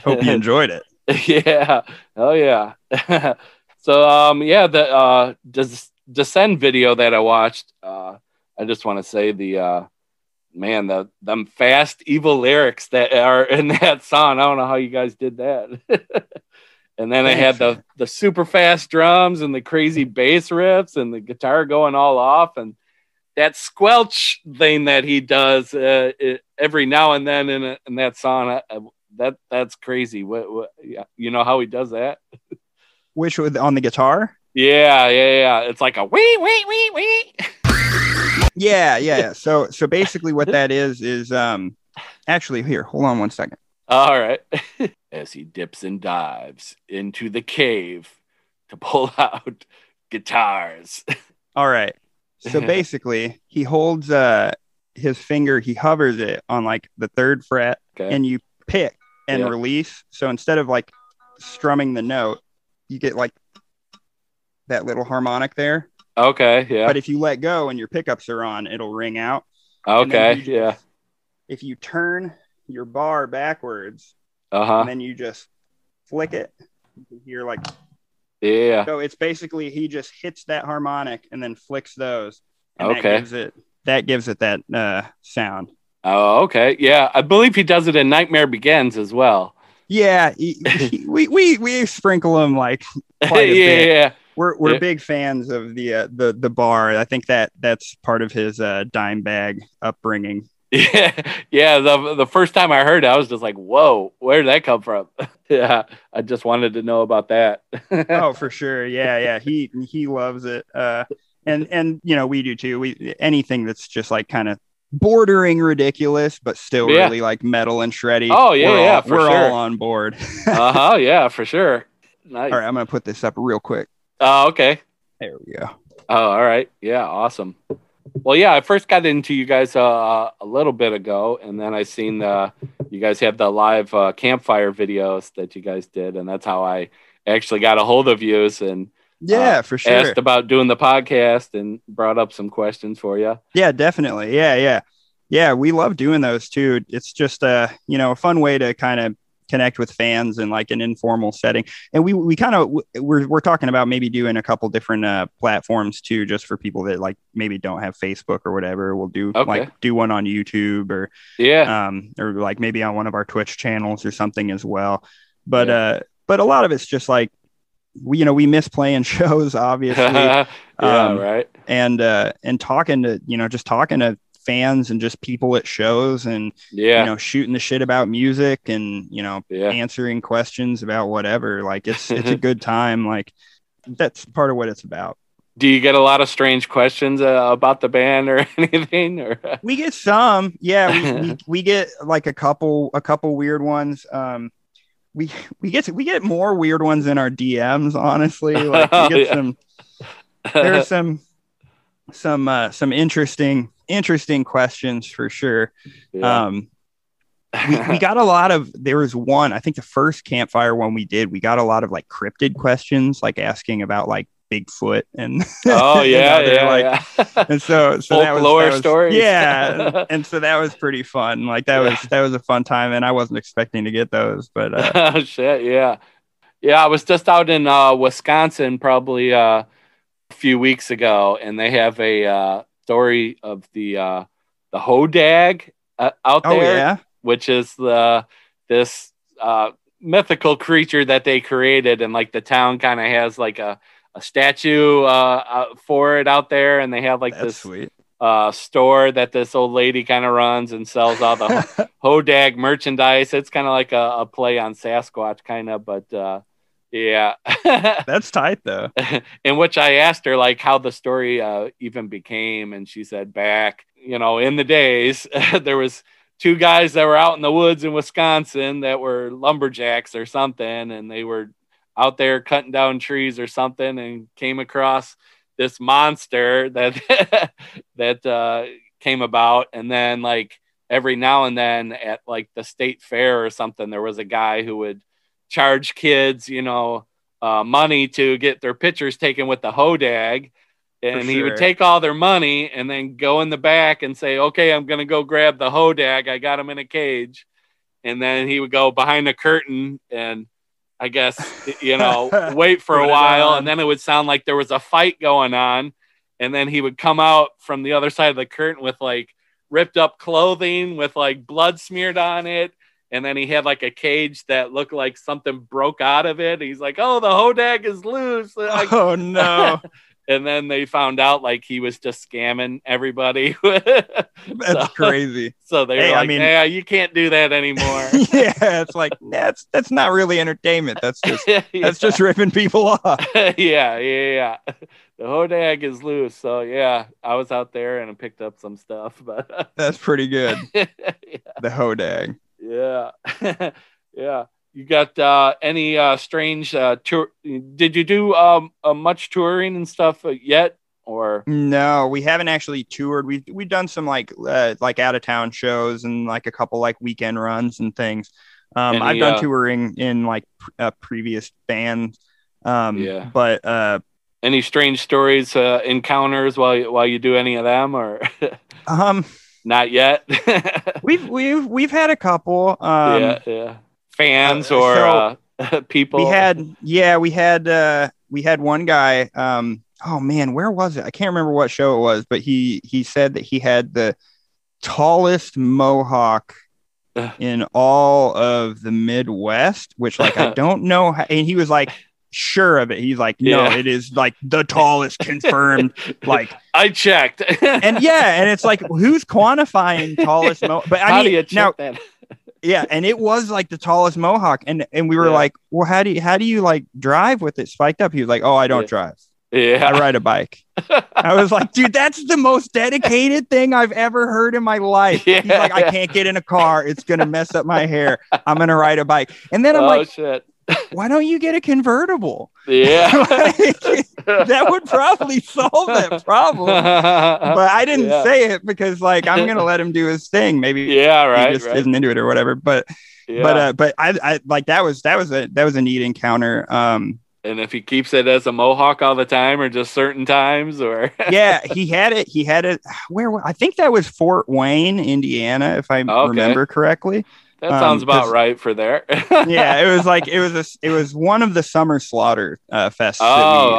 Hope you enjoyed it. Yeah. Oh, yeah. So, yeah, the Descend video that I watched, I just want to say the, man, them fast, evil lyrics that are in that song. I don't know how you guys did that. And then I had the super fast drums and the crazy bass riffs and the guitar going all off. And that squelch thing that he does every now and then in that song, that's crazy. What, you know how he does that? Which with on the guitar? Yeah. It's like a wee. Yeah. So basically what that is actually here. Hold on one second. All right. As he dips and dives into the cave to pull out guitars. All right. So basically he holds his finger, he hovers it on like the third fret, okay, and you pick and release. So instead of like strumming the note, you get like that little harmonic there. Okay. Yeah. But if you let go and your pickups are on, it'll ring out. Okay. Yeah. If you turn your bar backwards, and then you just flick it, you can hear like, yeah. So it's basically he just hits that harmonic and then flicks those. And that gives it that sound. Oh, okay. Yeah, I believe he does it in Nightmare Begins as well. Yeah, we sprinkle him like quite a bit. Yeah. We're big fans of the bar. I think that's part of his dime bag upbringing. Yeah. The first time I heard it, I was just like, "Whoa, where did that come from?" Yeah, I just wanted to know about that. Oh, for sure. Yeah. He loves it, and you know we do too. We anything that's just like kind of bordering ridiculous, but still really like metal and shreddy. Oh yeah, we're all on board. Yeah, for sure. Nice. All right, I'm gonna put this up real quick. Oh, okay. There we go. Oh, all right. Yeah, awesome. Well, yeah, I first got into you guys a little bit ago, and then I seen you guys have the live campfire videos that you guys did, and that's how I actually got a hold of you. And for sure, asked about doing the podcast and brought up some questions for you. Yeah, definitely. Yeah. We love doing those too. It's just a fun way to kind of connect with fans in like an informal setting, and we kind of we're talking about maybe doing a couple different platforms too, just for people that like maybe don't have Facebook or whatever. We'll do do one on YouTube or or like maybe on one of our Twitch channels or something as well. But but a lot of it's just like we miss playing shows, obviously. And talking to fans and just people at shows and shooting the shit about music and answering questions about whatever. Like it's a good time. Like that's part of what it's about. Do you get a lot of strange questions about the band or anything? Or we get some, we get like a couple weird ones. We get more weird ones in our DMs, honestly. Like we get some interesting questions for sure. We got a lot of, there was one, I think the first campfire one we did, we got a lot of like cryptid questions, like asking about like Bigfoot and and so that was stories. And so that was pretty fun. Like that was a fun time, and I wasn't expecting to get those, but oh shit. I was just out in Wisconsin probably a few weeks ago, and they have a story of the hodag out there, which is this mythical creature that they created, and like the town kind of has like a statue for it out there, and they have like store that this old lady kind of runs and sells all the hodag merchandise. It's kind of like a play on Sasquatch kind of, but that's tight though. In which I asked her like how the story even became, and she said back in the days there was two guys that were out in the woods in Wisconsin that were lumberjacks or something, and they were out there cutting down trees or something and came across this monster that that came about. And then like every now and then at like the state fair or something, there was a guy who would charge kids money to get their pictures taken with the hodag, And he would take all their money and then go in the back and say, okay, I'm going to go grab the hodag. I got him in a cage. And then he would go behind the curtain and I guess, you know, wait for a while. And then it would sound like there was a fight going on. And then he would come out from the other side of the curtain with like ripped up clothing with like blood smeared on it. And then he had like a cage that looked like something broke out of it. He's like, oh, the hodag is loose. Like, oh no. And then they found out like he was just scamming everybody. That's crazy. So they were like, I mean, yeah, you can't do that anymore. Yeah. It's like, that's not really entertainment. That's just, that's just ripping people off. Yeah. The hodag is loose. So yeah, I was out there and I picked up some stuff, but that's pretty good. Yeah. The hodag. Yeah. Yeah. You got any strange tour? Did you do much touring and stuff yet? Or no, we haven't actually toured. We've done some like out of town shows and like a couple like weekend runs and things. I've done touring in like previous bands. But any strange stories, encounters while you do any of them or not yet? We've had a couple. Fans or people. We had one guy. Oh man, where was it? I can't remember what show it was, but he said that he had the tallest mohawk in all of the Midwest, which like I don't know how, and he was like sure of it. He's like, no, it is like the tallest confirmed. Like I checked, and it's like who's quantifying tallest mohawk? But I mean now. That? Yeah, and it was like the tallest mohawk, and we were like, well, how do you like drive with it spiked up? He was like, oh, I don't drive. Yeah, I ride a bike. I was like, dude, that's the most dedicated thing I've ever heard in my life. Yeah, he's like, I can't get in a car; it's gonna mess up my hair. I'm gonna ride a bike, and then I'm like, shit. Why don't you get a convertible? Yeah. That would probably solve that problem. But I didn't say it because like I'm going to let him do his thing. Maybe he just isn't into it or whatever. But I like that was a neat encounter. And if he keeps it as a mohawk all the time or just certain times or he had it where I think that was Fort Wayne, Indiana, if I remember correctly. That sounds about right for there. Yeah, it was like it was one of the summer slaughter fests. Oh, that we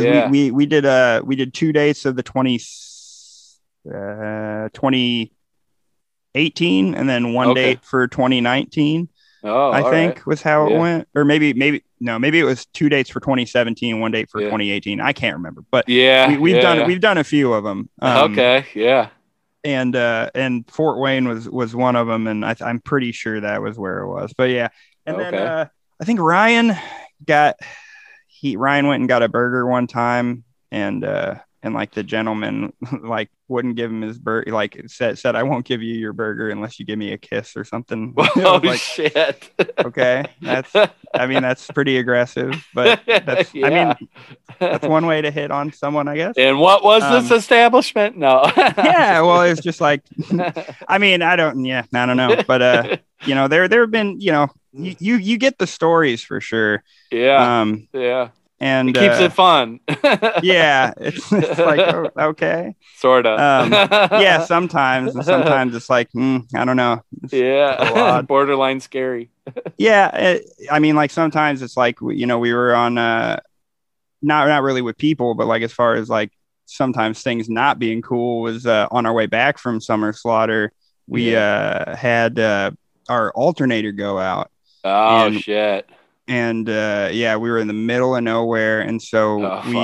opened. Yeah. We did 2 days of the 2018 and then one date for 2019. Oh, I think was how it went, or maybe it was 2 dates for 2017, 1 date for 2018. I can't remember, but we've done a few of them. And Fort Wayne was one of them, and I'm pretty sure that was where it was. But yeah, and then I think Ryan went and got a burger one time, and like the gentleman like wouldn't give him his burger, like said I won't give you your burger unless you give me a kiss or something. Oh like, shit! Okay, that's pretty aggressive, but that's that's one way to hit on someone, I guess. And what was this establishment? No. Yeah, well, it's just like, I don't know, but there have been, you get the stories for sure. Yeah. And it keeps it fun. It's like, okay. Sort of. Sometimes. And sometimes it's like, I don't know. It's borderline scary. Sometimes it's like, we were on, not really with people, but like, as far as like, sometimes things not being cool was on our way back from Summer Slaughter. We had our alternator go out. Oh, shit. And we were in the middle of nowhere, and so we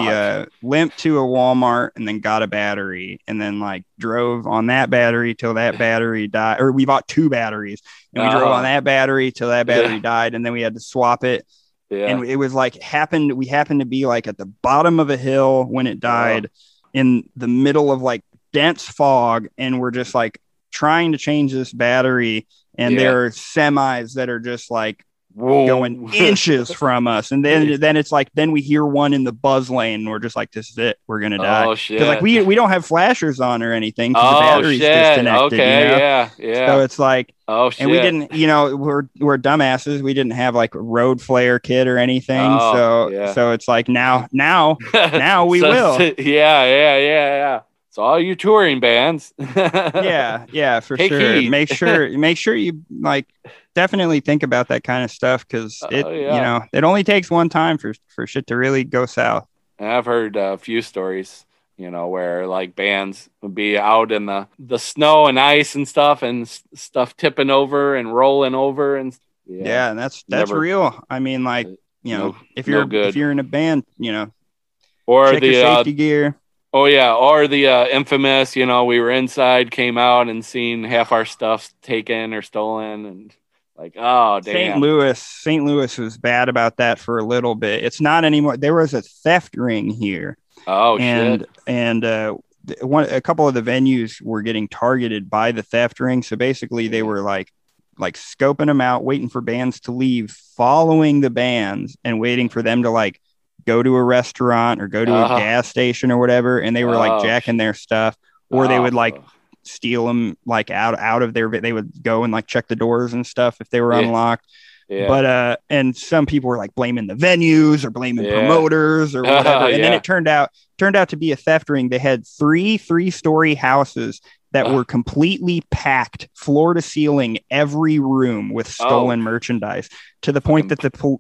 limped to a Walmart and then got a battery, and then like drove on that battery till that battery died. Or we bought 2 batteries, and we drove on that battery till that battery died, and then we had to swap it. Yeah. And it was like we happened to be like at the bottom of a hill when it died, in the middle of like dense fog, and we're just like trying to change this battery, and there are semis that are just like Whoa. Going inches from us. And then it's like, then we hear one in the buzz lane and we're just like, this is it. We're going to die. Oh, shit. Like we don't have flashers on or anything. Oh, the battery's disconnected. Okay. You know? Yeah. So it's like, oh, shit. And we didn't, you know, we're dumbasses. We didn't have like a road flare kit or anything. Oh, so, so it's like now we will. Yeah. So all you touring bands. yeah, for Take sure. Heed. Make sure you like definitely think about that kind of stuff because you know, it only takes one time for shit to really go south. And I've heard a few stories, you know, where like bands would be out in the snow and ice and stuff tipping over and rolling over and and that's never, real. I mean, like, you know, if you're in a band, you know, or check your safety gear. Oh, yeah. Or the infamous, you know, we were inside, came out and seen half our stuff taken or stolen and like, oh, damn. St. Louis was bad about that for a little bit. It's not anymore. There was a theft ring here. Oh, shit. And a couple of the venues were getting targeted by the theft ring. So basically they were like scoping them out, waiting for bands to leave, following the bands and waiting for them to like go to a restaurant or go to a gas station or whatever, and they were like jacking their stuff, or they would like steal them like out of their. They would go and like check the doors and stuff if they were unlocked. Yeah. But and some people were like blaming the venues or blaming promoters or whatever, and then it turned out to be a theft ring. They had three-story houses that were completely packed, floor to ceiling, every room with stolen merchandise, to the point that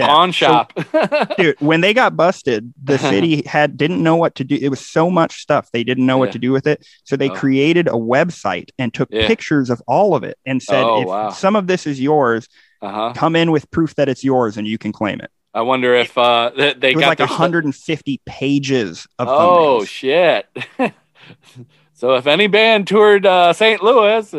pawn shop. So, dude, when they got busted, the city didn't know what to do. It was so much stuff. They didn't know what to do with it. So they created a website and took pictures of all of it and said, if some of this is yours, come in with proof that it's yours and you can claim it. I wonder if they got like 150 pages of thumbnails. Shit. So if any band toured St. Louis.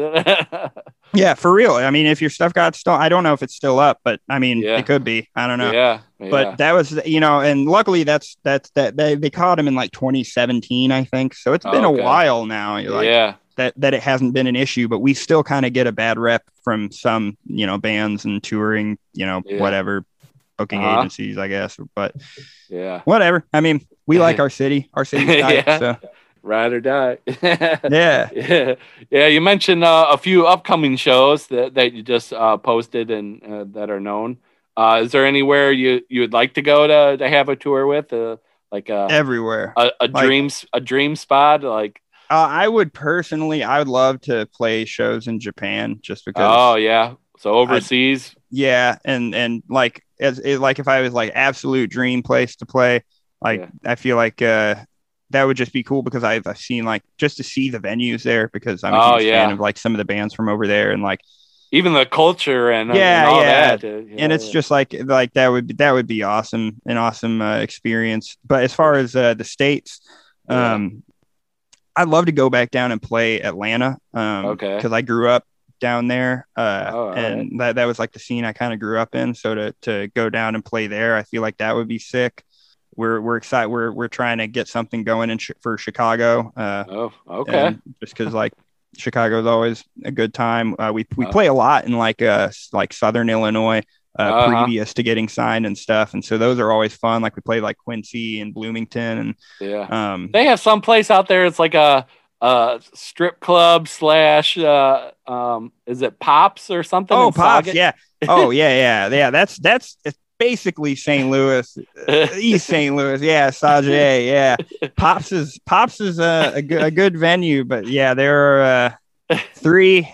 Yeah, for real. I mean, if your stuff got stolen, I don't know if it's still up, but I mean, it could be. I don't know. Yeah. But that was, you know, and luckily that's they caught him in like 2017, I think. So it's been a while now. Like, that it hasn't been an issue, but we still kind of get a bad rep from some, you know, bands and touring, you know, whatever booking agencies, I guess. But whatever. I mean, we like our city. So. Ride or die. Yeah. You mentioned a few upcoming shows that you just posted and that are known. Is there anywhere you would like to go to have a tour with? Everywhere. A dream spot. Like I would love to play shows in Japan just because. Oh yeah. So overseas. And like if I was like absolute dream place to play, like I feel like. That would just be cool because I've seen like just to see the venues there because I'm a huge fan of like some of the bands from over there and like even the culture and all that. And it's just like that would be awesome, an awesome experience. But as far as the States, I'd love to go back down and play Atlanta because I grew up down there and that was like the scene I kind of grew up in. So to go down and play there, I feel like that would be sick. We're excited. We're trying to get something going for Chicago. Just because like Chicago is always a good time. We play a lot in like Southern Illinois previous to getting signed and stuff, and so those are always fun. Like we play like Quincy and Bloomington, and they have some place out there. It's like a strip club / is it Pops or something? Oh, Pops. Sauget? Yeah. Oh yeah. That's. Basically St. Louis, East St. Louis. Yeah. Sauget. Yeah. Pops is a good venue, but yeah, there are three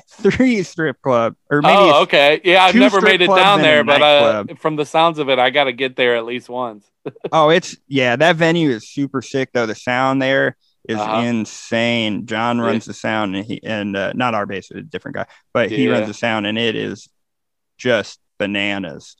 strip club or maybe. Oh, okay. Yeah. I've never made it down there, but from the sounds of it, I got to get there at least once. That venue is super sick though. The sound there is insane. John runs the sound and he, not our bass, a different guy, but he runs the sound and it is just bananas.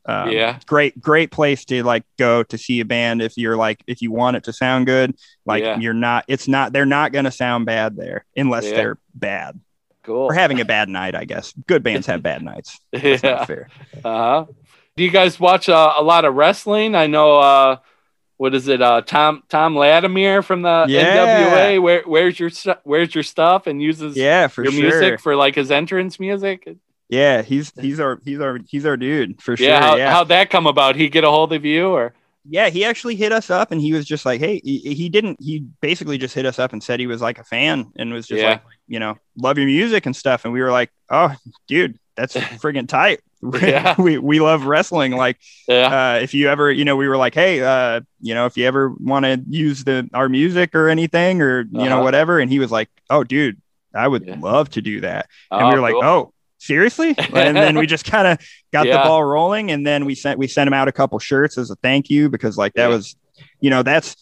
Great place to like go to see a band if you're like if you want it to sound good, like they're not gonna sound bad there unless they're bad. Cool. Or having a bad night, I guess. Good bands have bad nights. That's not fair. Do you guys watch a lot of wrestling? I know what is it? Tom Latimer from the NWA. Where's your stuff and uses your music for like his entrance music? Yeah, he's our dude for sure. Yeah, how'd that come about? He get a hold of you or? Yeah, he actually hit us up, and he was just like, hey, he basically just hit us up and said he was like a fan and was just like, you know, love your music and stuff. And we were like, oh, dude, that's friggin' tight. Yeah. we love wrestling. Like, if you ever, you know, we were like, hey, you know, if you ever want to use our music or anything or, you know, whatever. And he was like, oh, dude, I would love to do that. And we were like, oh, seriously? And then we just kind of got the ball rolling, and then we sent him out a couple shirts as a thank you, because like that was, you know, that's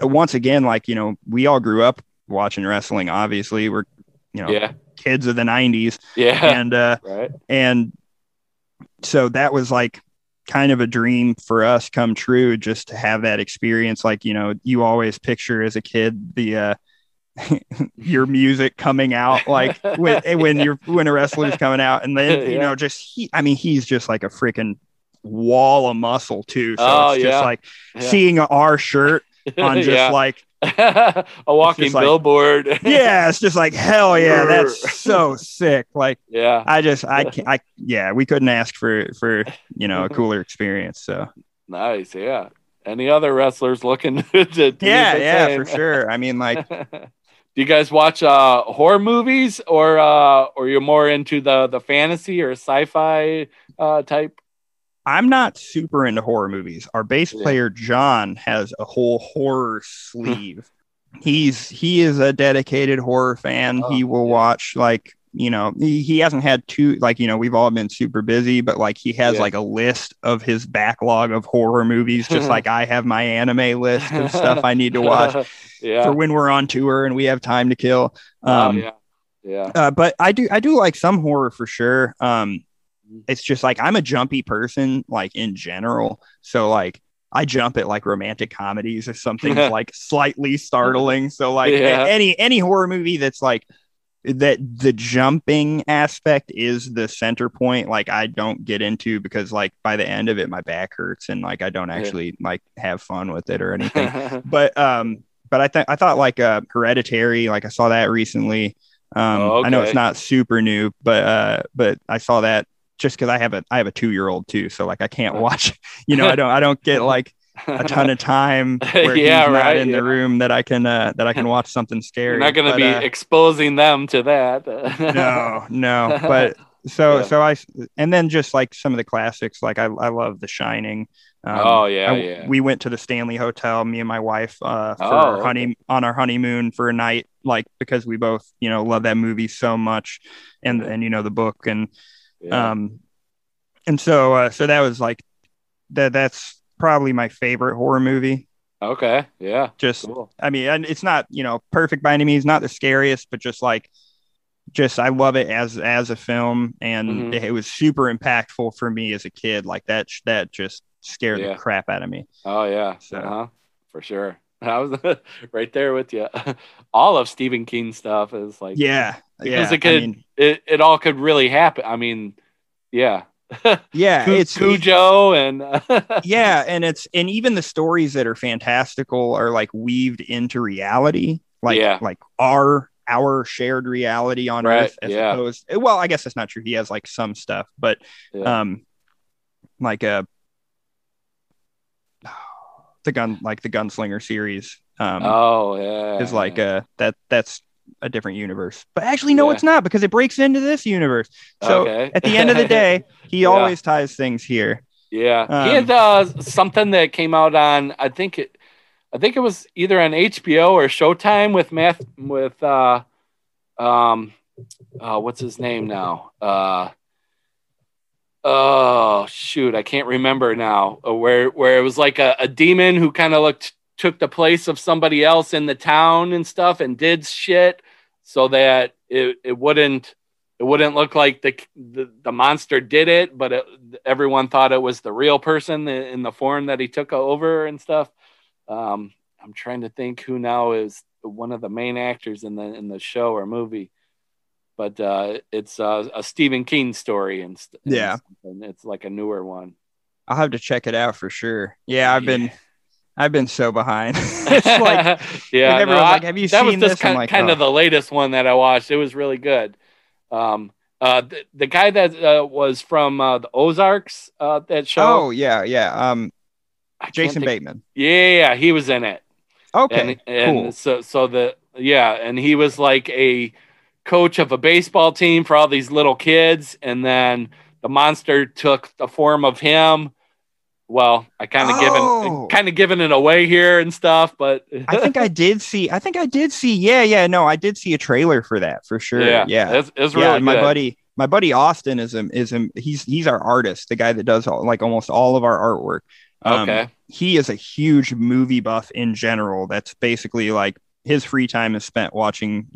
once again, like, you know, we all grew up watching wrestling. Obviously we're, you know, kids of the 90s. Yeah. And, and so that was like kind of a dream for us come true, just to have that experience. Like, you know, you always picture as a kid, the, your music coming out like when a wrestler's coming out, and then you know, just he's just like a freaking wall of muscle too, so it's just like seeing our shirt on just like a walking billboard, like, it's just like, hell yeah, that's so sick. Like we couldn't ask for you know, a cooler experience. So nice. Yeah, any other wrestlers looking to do for sure. I mean, like, do you guys watch horror movies, or you're more into the fantasy or sci-fi type? I'm not super into horror movies. Our bass player John has a whole horror sleeve. He is a dedicated horror fan. He will watch, like, you know, he hasn't had two, like, you know, we've all been super busy, but like he has like a list of his backlog of horror movies, just like I have my anime list of stuff I need to watch for when we're on tour and we have time to kill. But I do like some horror for sure. It's just like, I'm a jumpy person, like in general. So like, I jump at like romantic comedies if something's like slightly startling. So like any horror movie that's like, that the jumping aspect is the center point, like I don't get into, because like by the end of it my back hurts and like I don't actually like have fun with it or anything. But I thought like Hereditary, like I saw that recently. I know it's not super new, but I saw that just because I have a 2-year-old too, so like I can't watch, you know, I don't get like a ton of time where he's not in the room that I can watch something scary. You're not going to be exposing them to that. No. But so I, and then just like some of the classics, like I love The Shining. We went to the Stanley Hotel, me and my wife, on our honeymoon for a night, like because we both, you know, love that movie so much, and you know, the book, and so that was like that's probably my favorite horror movie. Okay. Yeah. Just cool. I mean, and it's not, you know, perfect by any means, not the scariest, but just I love it as a film, and it was super impactful for me as a kid. Like that just scared the crap out of me. Oh yeah. So for sure. I was right there with you. All of Stephen King's stuff is like, as a kid, I mean, it all could really happen. I mean, it's Cujo, and and even the stories that are fantastical are like weaved into reality, like like our shared reality on Earth, as opposed, well, I guess that's not true, he has like some stuff, but like the Gunslinger series is like that's a different universe, but actually no, it's not, because it breaks into this universe, so at the end of the day he always ties things here. He had something that came out on, I think it was either on HBO or Showtime with what's his name now, I can't remember now, where it was like a demon who kind of took the place of somebody else in the town and stuff, and did shit so that it wouldn't look like the monster did it, but everyone thought it was the real person in the form that he took over and stuff. I'm trying to think who now is one of the main actors in the show or movie, but it's a Stephen King story, and it's like a newer one. I'll have to check it out for sure. Yeah, I've been so behind. It's like, everyone's like, have you seen this? That was just kind of the latest one that I watched. It was really good. The guy that was from the Ozarks, that show. Oh, yeah, yeah. Jason Bateman. Yeah, he was in it. Okay, and cool. And he was like a coach of a baseball team for all these little kids, and then the monster took the form of him. Well, I kind of given it away here and stuff, but I think I did see. Yeah. No, I did see a trailer for that for sure. Yeah. It's really good. My buddy Austin is he's our artist, the guy that does almost all of our artwork. He is a huge movie buff in general. That's basically like his free time is spent watching,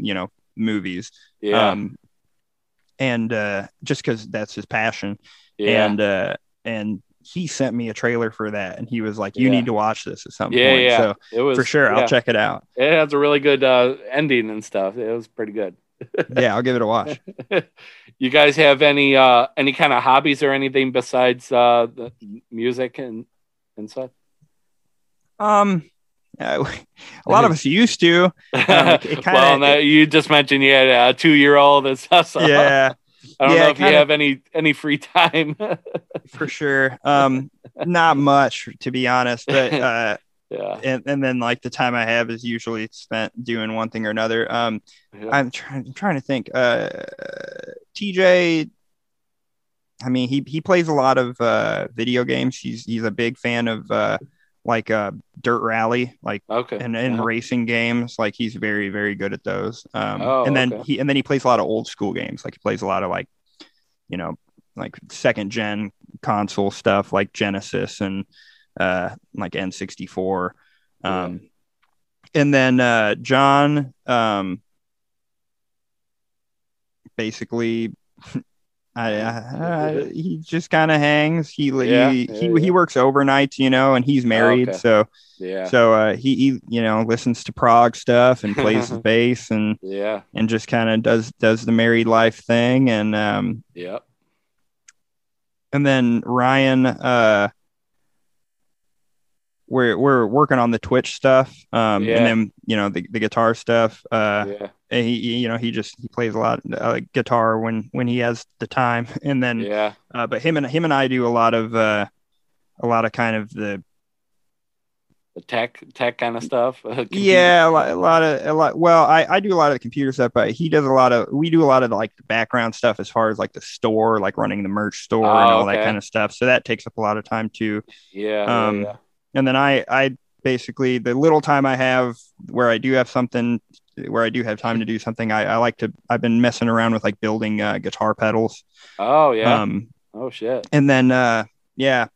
movies. Yeah. And just cause that's his passion. Yeah. And he sent me a trailer for that, and he was like, you need to watch this at some point. Yeah. So for sure, I'll check it out. It has a really good ending and stuff. It was pretty good. Yeah, I'll give it a watch. You guys have any kind of hobbies or anything besides the music and such? A lot of us used to. You just mentioned you had a 2-year-old and stuff. So. Yeah. I don't know if you have any free time. For sure. Not much, to be honest, but and then like the time I have is usually spent doing one thing or another. I'm trying to think. TJ, I mean, he plays a lot of video games. He's a big fan of dirt rally, and racing games. Like he's very, very good at those. He plays a lot of old school games. Like he plays a lot of like second gen console stuff like Genesis and like N64. And then John basically he just kind of hangs. He works overnight, and he's married. So he listens to prog stuff and plays the bass and just kind of does the married life thing. And, and then Ryan, we're working on the Twitch stuff. And then, the guitar stuff, and he plays a lot of guitar when he has the time, and then but him and I do a lot of kind of the tech kind of stuff. A lot. Well, I do a lot of the computer stuff, but he does we do a lot of like the background stuff as far as like the store, like running the merch store and all that kind of stuff. So that takes up a lot of time too. And then I basically the little time I have where I do have something. Where I do have time to do something, I've been messing around with like building guitar pedals. Oh yeah. Oh shit. And then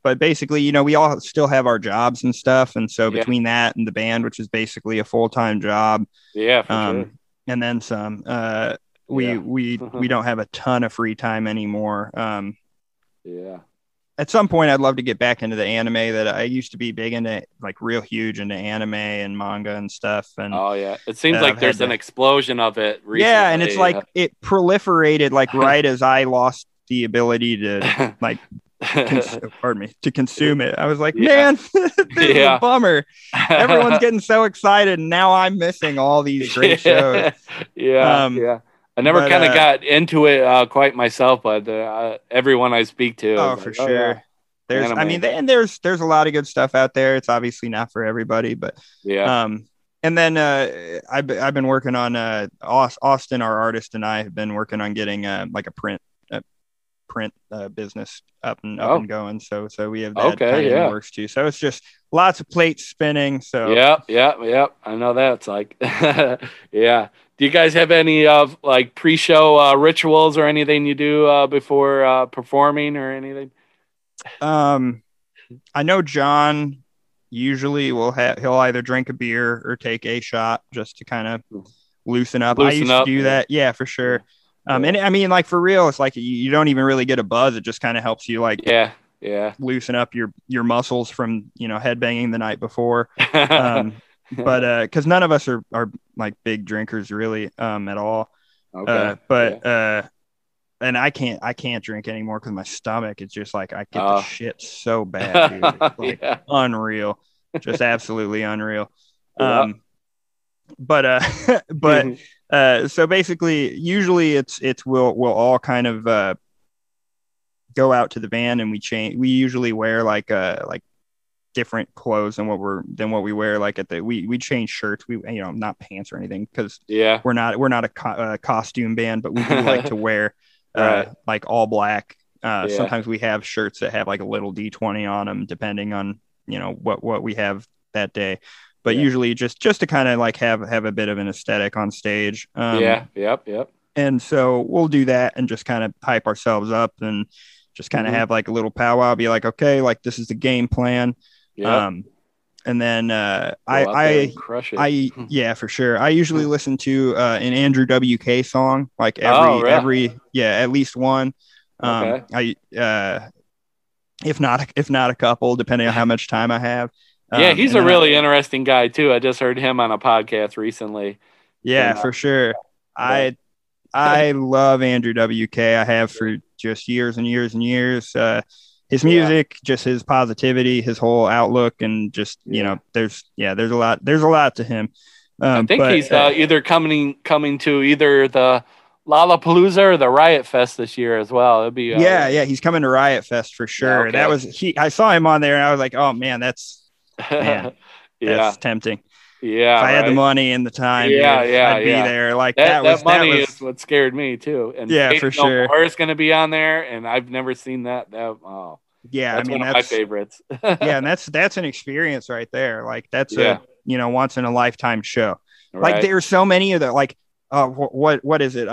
but basically, we all still have our jobs and stuff, and so between that and the band, which is basically a full-time job, for sure. And then some, we don't have a ton of free time anymore. At some point, I'd love to get back into the anime that I used to be big into, like real huge into anime and manga and stuff. And it seems like there's an explosion of it recently. Yeah, and it's like it proliferated like right as I lost the ability to like, consume it. I was like, man, this is a bummer. Everyone's getting so excited, and now I'm missing all these great shows. I never kind of got into it quite myself, but everyone I speak to. Oh, for sure. There's, anime. I mean, and there's a lot of good stuff out there. It's obviously not for everybody, but and then I've been working on Austin, our artist, and I have been working on getting like a print business up and going. So we have that in the works too. So it's just lots of plates spinning. So yep. I know that's like Do you guys have any of like pre-show rituals or anything you do before performing or anything? I know John usually will he'll either drink a beer or take a shot just to kind of loosen up. I used to do that. Yeah, for sure. And I mean, like for real, it's like you don't even really get a buzz. It just kind of helps you, like, loosen up your muscles from headbanging the night before. But because none of us are like big drinkers really at all. And I can't drink anymore because my stomach is just like I get the shit so bad, dude. It's like unreal, just absolutely unreal. But So basically, usually we'll all kind of go out to the van and we change. We usually wear like different clothes than what we wear. Like at the we change shirts. We not pants or anything because we're not a costume band, but we do like to wear like all black. Sometimes we have shirts that have like a little D20 on them, depending on what we have that day. But usually just to kind of like have a bit of an aesthetic on stage. Yep. And so we'll do that and just kind of hype ourselves up and just kind of have like a little powwow, be like, okay, like this is the game plan. Yep. And then I usually listen to an Andrew WK song, like at least one. If not a couple, depending on how much time I have. He's a really interesting guy too. I just heard him on a podcast recently. Yeah, for sure. I love Andrew WK. I have for just years and years and years. His music, just his positivity, his whole outlook, and just there's a lot to him. I think he's either coming to either the Lollapalooza or the Riot Fest this year as well. It'd be he's coming to Riot Fest for sure. Okay. I saw him on there and I was like, oh man, that's tempting. Yeah, if I had the money and the time, I'd be there. Like that was what scared me too. And yeah, for sure, Morris going to be on there, and I've never seen that. That's my favorites. And that's an experience right there. Like that's a once in a lifetime show. Right. Like there are so many of the like. What is it?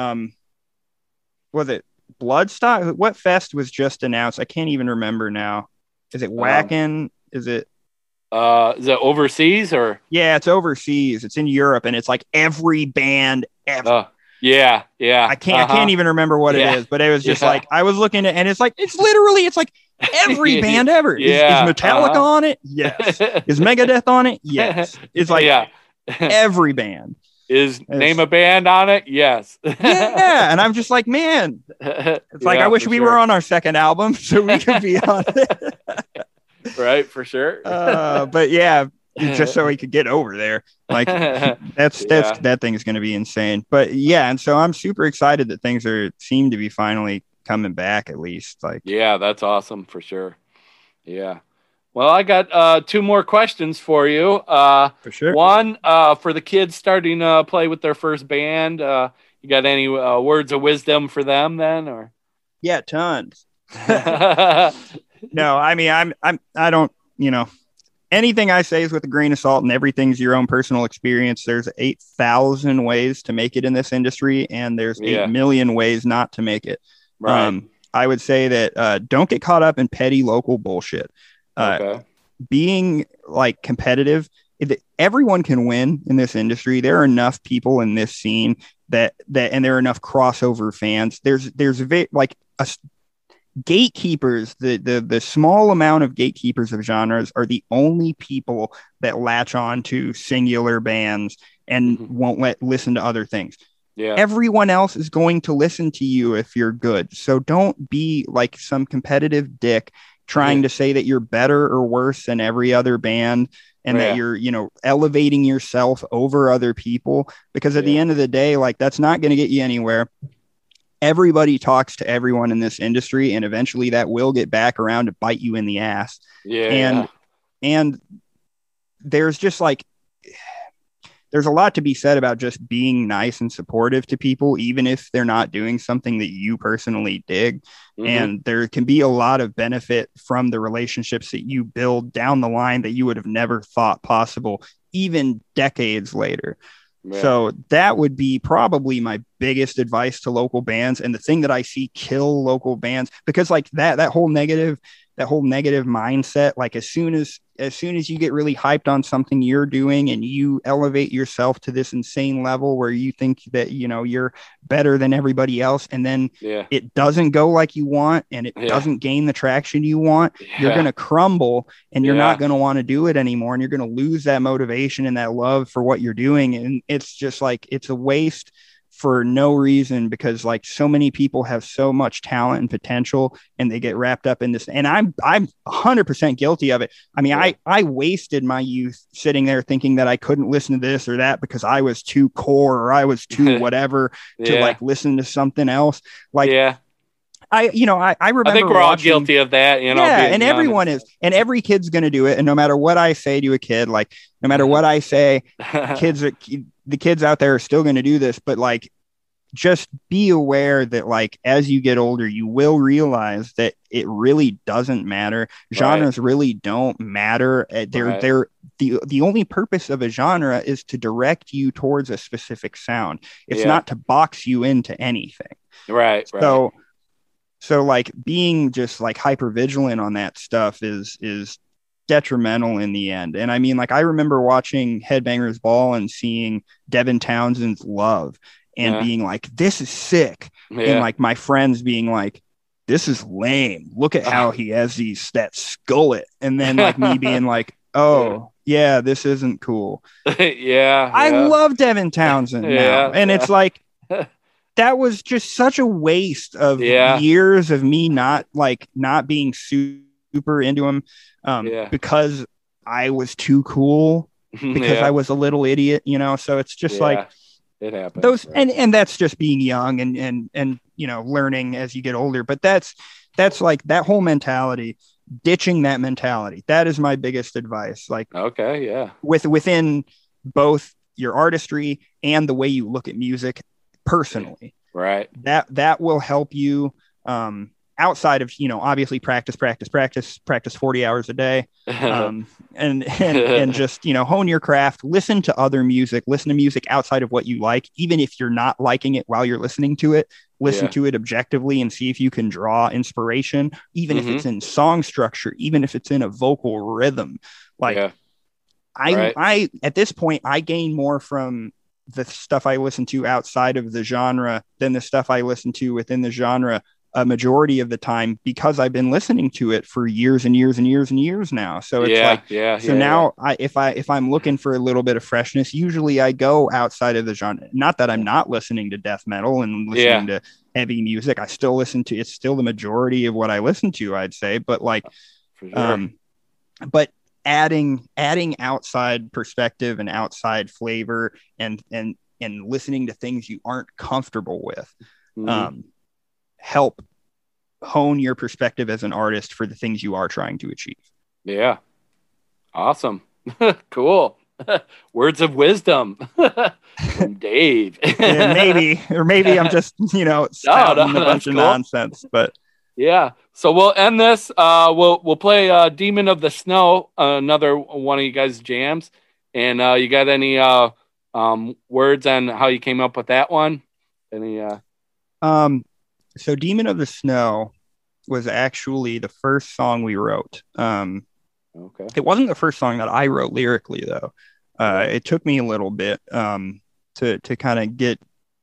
Was it Bloodstock? What fest was just announced? I can't even remember now. Is it Wacken? Is it overseas or? Yeah, it's overseas. It's in Europe, and it's like every band ever. I can't even remember what it is, but it was just like I was looking at, and it's literally every band ever. Is Metallica on it? Yes. Is Megadeth on it? Yes. It's like every band. Is name a band on it? Yes. And I'm just like, man, it's I wish we were on our second album so we could be on it. Right, for sure. But yeah, just so we could get over there. Like that's that thing is going to be insane. But yeah, and so I'm super excited that things seem to be finally coming back at least. Like yeah, that's awesome for sure. Yeah. Well, I got two more questions for you. For sure. One, for the kids starting to play with their first band, you got any words of wisdom for them then? Or yeah, tons. No, I mean, I don't, anything I say is with a grain of salt, and everything's your own personal experience. There's 8,000 ways to make it in this industry, and there's 8 million ways not to make it. Right. I would say that don't get caught up in petty local bullshit. Being like competitive, everyone can win in this industry. There are enough people in this scene that and there are enough crossover fans. There's gatekeepers. The small amount of gatekeepers of genres are the only people that latch on to singular bands and won't listen to other things. Yeah. Everyone else is going to listen to you if you're good. So don't be like some competitive dick trying to say that you're better or worse than every other band and that you're, elevating yourself over other people, because at the end of the day, like that's not going to get you anywhere. Everybody talks to everyone in this industry, and eventually that will get back around to bite you in the ass. Yeah. And there's just like, there's a lot to be said about just being nice and supportive to people, even if they're not doing something that you personally dig. Mm-hmm. And there can be a lot of benefit from the relationships that you build down the line that you would have never thought possible, even decades later. Yeah. So that would be probably my biggest advice to local bands, and the thing that I see kill local bands, because like that whole negative mindset, like as soon as you get really hyped on something you're doing and you elevate yourself to this insane level where you think that, you're better than everybody else, and then it doesn't go like you want, and it doesn't gain the traction you want, you're going to crumble, and you're not going to want to do it anymore. And you're going to lose that motivation and that love for what you're doing. And it's just like, it's a waste for no reason, because like so many people have so much talent and potential and they get wrapped up in this. And I'm 100% guilty of it. I mean, I wasted my youth sitting there thinking that I couldn't listen to this or that because I was too core or I was too whatever to like listen to something else. Like, I remember. I think we're all guilty of that, you know. Yeah, and everyone is, and every kid's going to do it. And no matter what I say to a kid, like no matter what I say, the kids out there are still going to do this. But like, just be aware that like as you get older, you will realize that it really doesn't matter. Genres really don't matter. They're the only purpose of a genre is to direct you towards a specific sound. It's not to box you into anything. Right. So like being just like hyper vigilant on that stuff is detrimental in the end. And I mean, like I remember watching Headbangers Ball and seeing Devin Townsend's Love and being like, this is sick. Yeah. And like my friends being like, this is lame. Look at how he has that skullet. And then like me being like, oh yeah, this isn't cool. I love Devin Townsend now. And it's like, that was just such a waste of years of me not being super into him because I was too cool, because I was a little idiot, you know? So it's just like it happens. And that's just being young and, you know, learning as you get older. But that's like that whole mentality, ditching that mentality. That is my biggest advice. Like, okay. Yeah. Within both your artistry and the way you look at music, personally, right? That will help you outside of, you know, obviously practice 40 hours a day, and just, you know, hone your craft, listen to other music, listen to music outside of what you like, even if you're not liking it while you're listening to it, to it objectively and see if you can draw inspiration, even if it's in song structure, even if it's in a vocal rhythm. Like I at this point, I gain more from the stuff I listen to outside of the genre than the stuff I listen to within the genre a majority of the time, because I've been listening to it for years and years and years and years now. So it's now if I'm looking for a little bit of freshness, usually I go outside of the genre. Not that I'm not listening to death metal and listening to heavy music. I still listen to, it's still the majority of what I listen to, I'd say, but like, but adding outside perspective and outside flavor and listening to things you aren't comfortable with help hone your perspective as an artist for the things you are trying to achieve. Yeah. Awesome. Cool. Words of wisdom from Dave. Yeah, maybe I'm just, you know, a bunch of nonsense, but yeah. So we'll end this. We'll play Demon of the Snow, another one of you guys' jams. And you got any words on how you came up with that one? Any? So Demon of the Snow was actually the first song we wrote. It wasn't the first song that I wrote lyrically, though. It took me a little bit to kind of get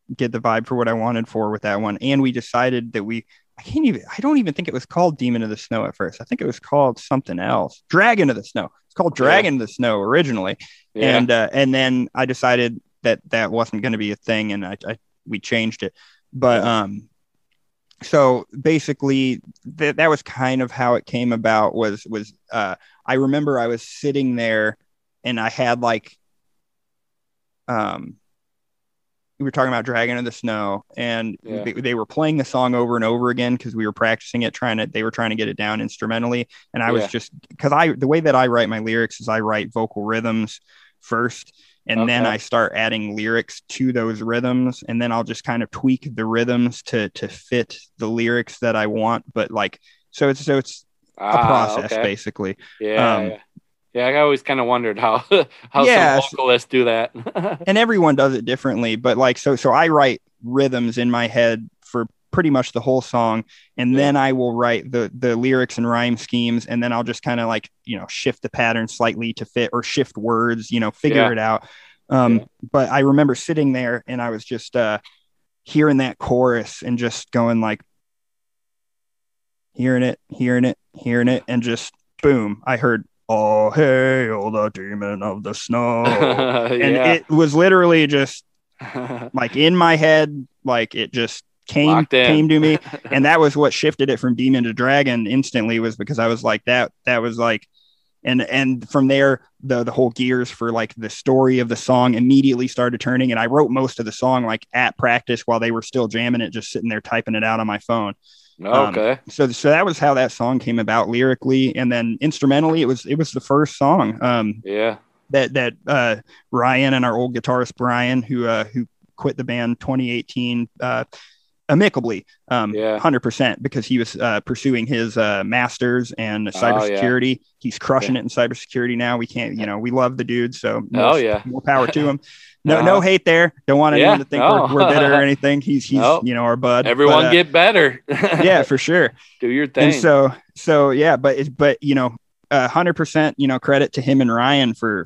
the vibe for what I wanted for with that one. And we decided that I don't even think it was called Demon of the Snow at first. I think it was called something else. Dragon of the Snow. It's called Dragon of the Snow originally. Yeah. And then I decided that wasn't going to be a thing. And we changed it. But so basically that was kind of how it came about was I remember I was sitting there and I had like, we were talking about Dragon of the Snow and they were playing the song over and over again because we were practicing it, they were trying to get it down instrumentally. And I was just, because the way that I write my lyrics is I write vocal rhythms first and then I start adding lyrics to those rhythms. And then I'll just kind of tweak the rhythms to fit the lyrics that I want. But like, so it's a process basically. Yeah, I always kind of wondered how some vocalists do that. And everyone does it differently, but like so I write rhythms in my head for pretty much the whole song, and then I will write the lyrics and rhyme schemes, and then I'll just kind of like, you know, shift the pattern slightly to fit or shift words, you know, figure it out. But I remember sitting there and I was just hearing that chorus and just going like hearing it and just boom, I heard, "Oh, hail the demon of the snow." And it was literally just, Like in my head, like it just came to me. And that was what shifted it from demon to dragon instantly, was because I was like, that was like, and from there, the whole gears for like the story of the song immediately started turning. And I wrote most of the song like at practice while they were still jamming it, just sitting there typing it out on my phone. Okay. So that was how that song came about lyrically. And then instrumentally, it was the first song. That Ryan and our old guitarist Brian, who quit the band 2018 amicably, 100%, because he was pursuing his masters and cybersecurity. He's crushing it in cybersecurity now. We can't, we love the dude, so more power to him. No hate there. Don't want anyone to think we're bitter or anything. He's our bud. Everyone but, get better. Yeah, for sure. Do your thing. And so yeah, but 100%, credit to him and Ryan for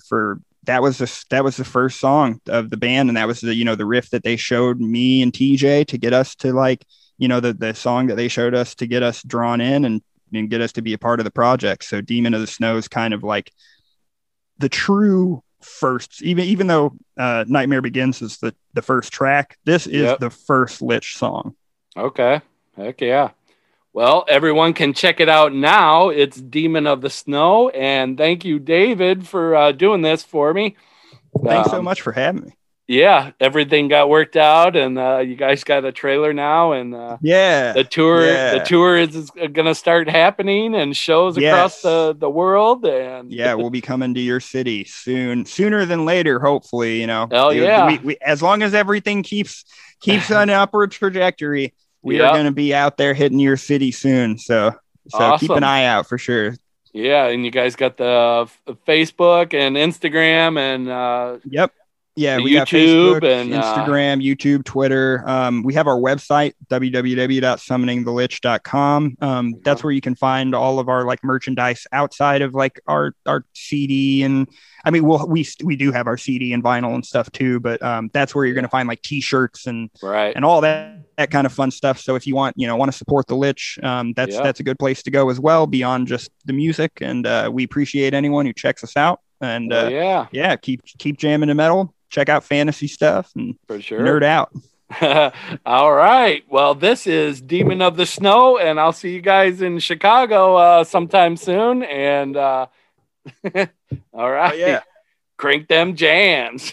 that was the first song of the band. And that was the riff that they showed me and TJ to get us to like, the song that they showed us to get us drawn in and get us to be a part of the project. So Demon of the Snow is kind of like the true first, even though Nightmare Begins is the first track. This is the first Lich song. Okay. Heck yeah. Well, everyone can check it out now. It's Demon of the Snow. And thank you, David, for doing this for me. Thanks so much for having me. Yeah, everything got worked out, and you guys got a trailer now. And the tour is going to start happening, and shows across the world. And we'll be coming to your city soon, sooner than later, hopefully. We, as long as everything keeps on an upward trajectory, we are going to be out there hitting your city soon. So awesome. Keep an eye out for sure. Yeah. And you guys got the Facebook and Instagram and we got Facebook, and Instagram, YouTube, Twitter. We have our website, www.summoningthelich.com. That's where you can find all of our like merchandise outside of like our CD, and I mean, we do have our CD and vinyl and stuff too, but that's where you're going to find like t-shirts and all that kind of fun stuff. So if you want to support the Lich, that's a good place to go as well, beyond just the music. And we appreciate anyone who checks us out. And keep jamming the metal. Check out fantasy stuff and for sure nerd out. All right. Well, this is Demon of the Snow, and I'll see you guys in Chicago sometime soon. And all right. Crank them jams.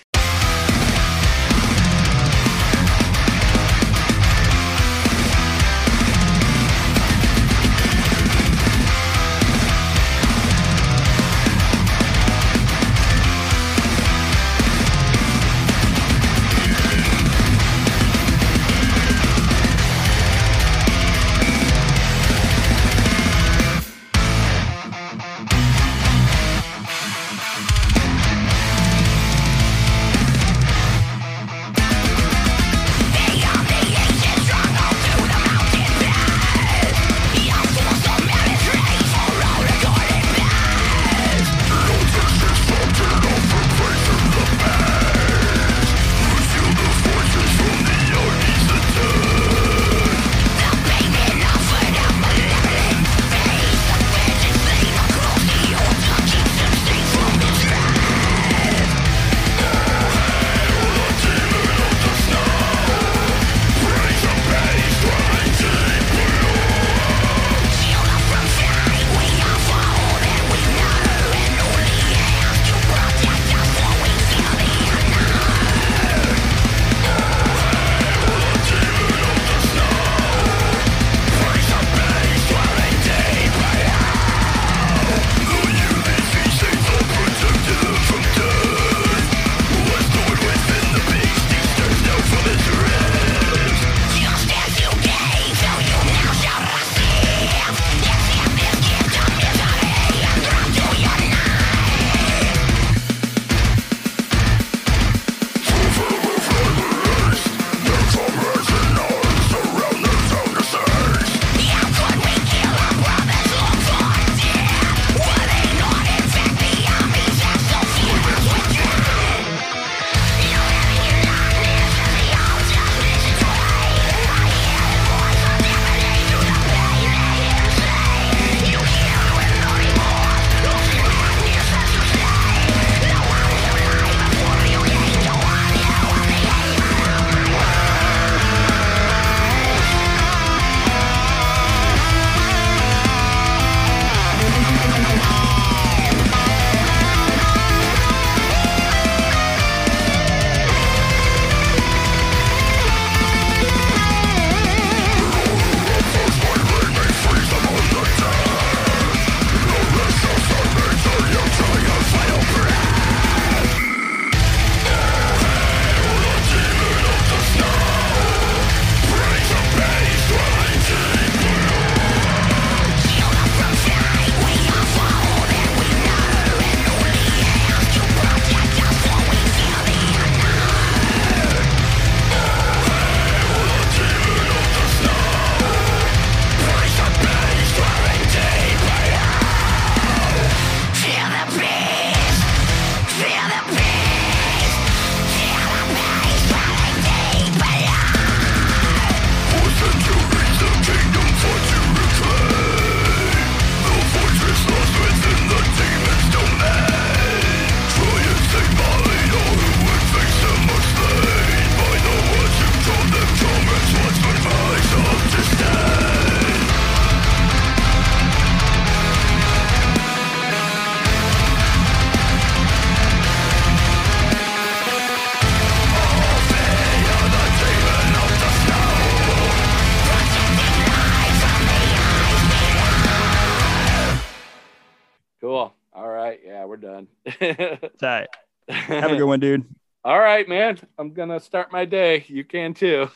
All right. Yeah, we're done. It's all right. Have a good one, dude. All right, man. I'm going to start my day. You can too.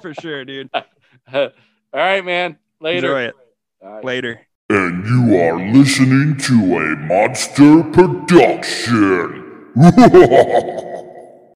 For sure, dude. All right, man. Later. Enjoy it. All right. Later. And you are listening to a Monster Production.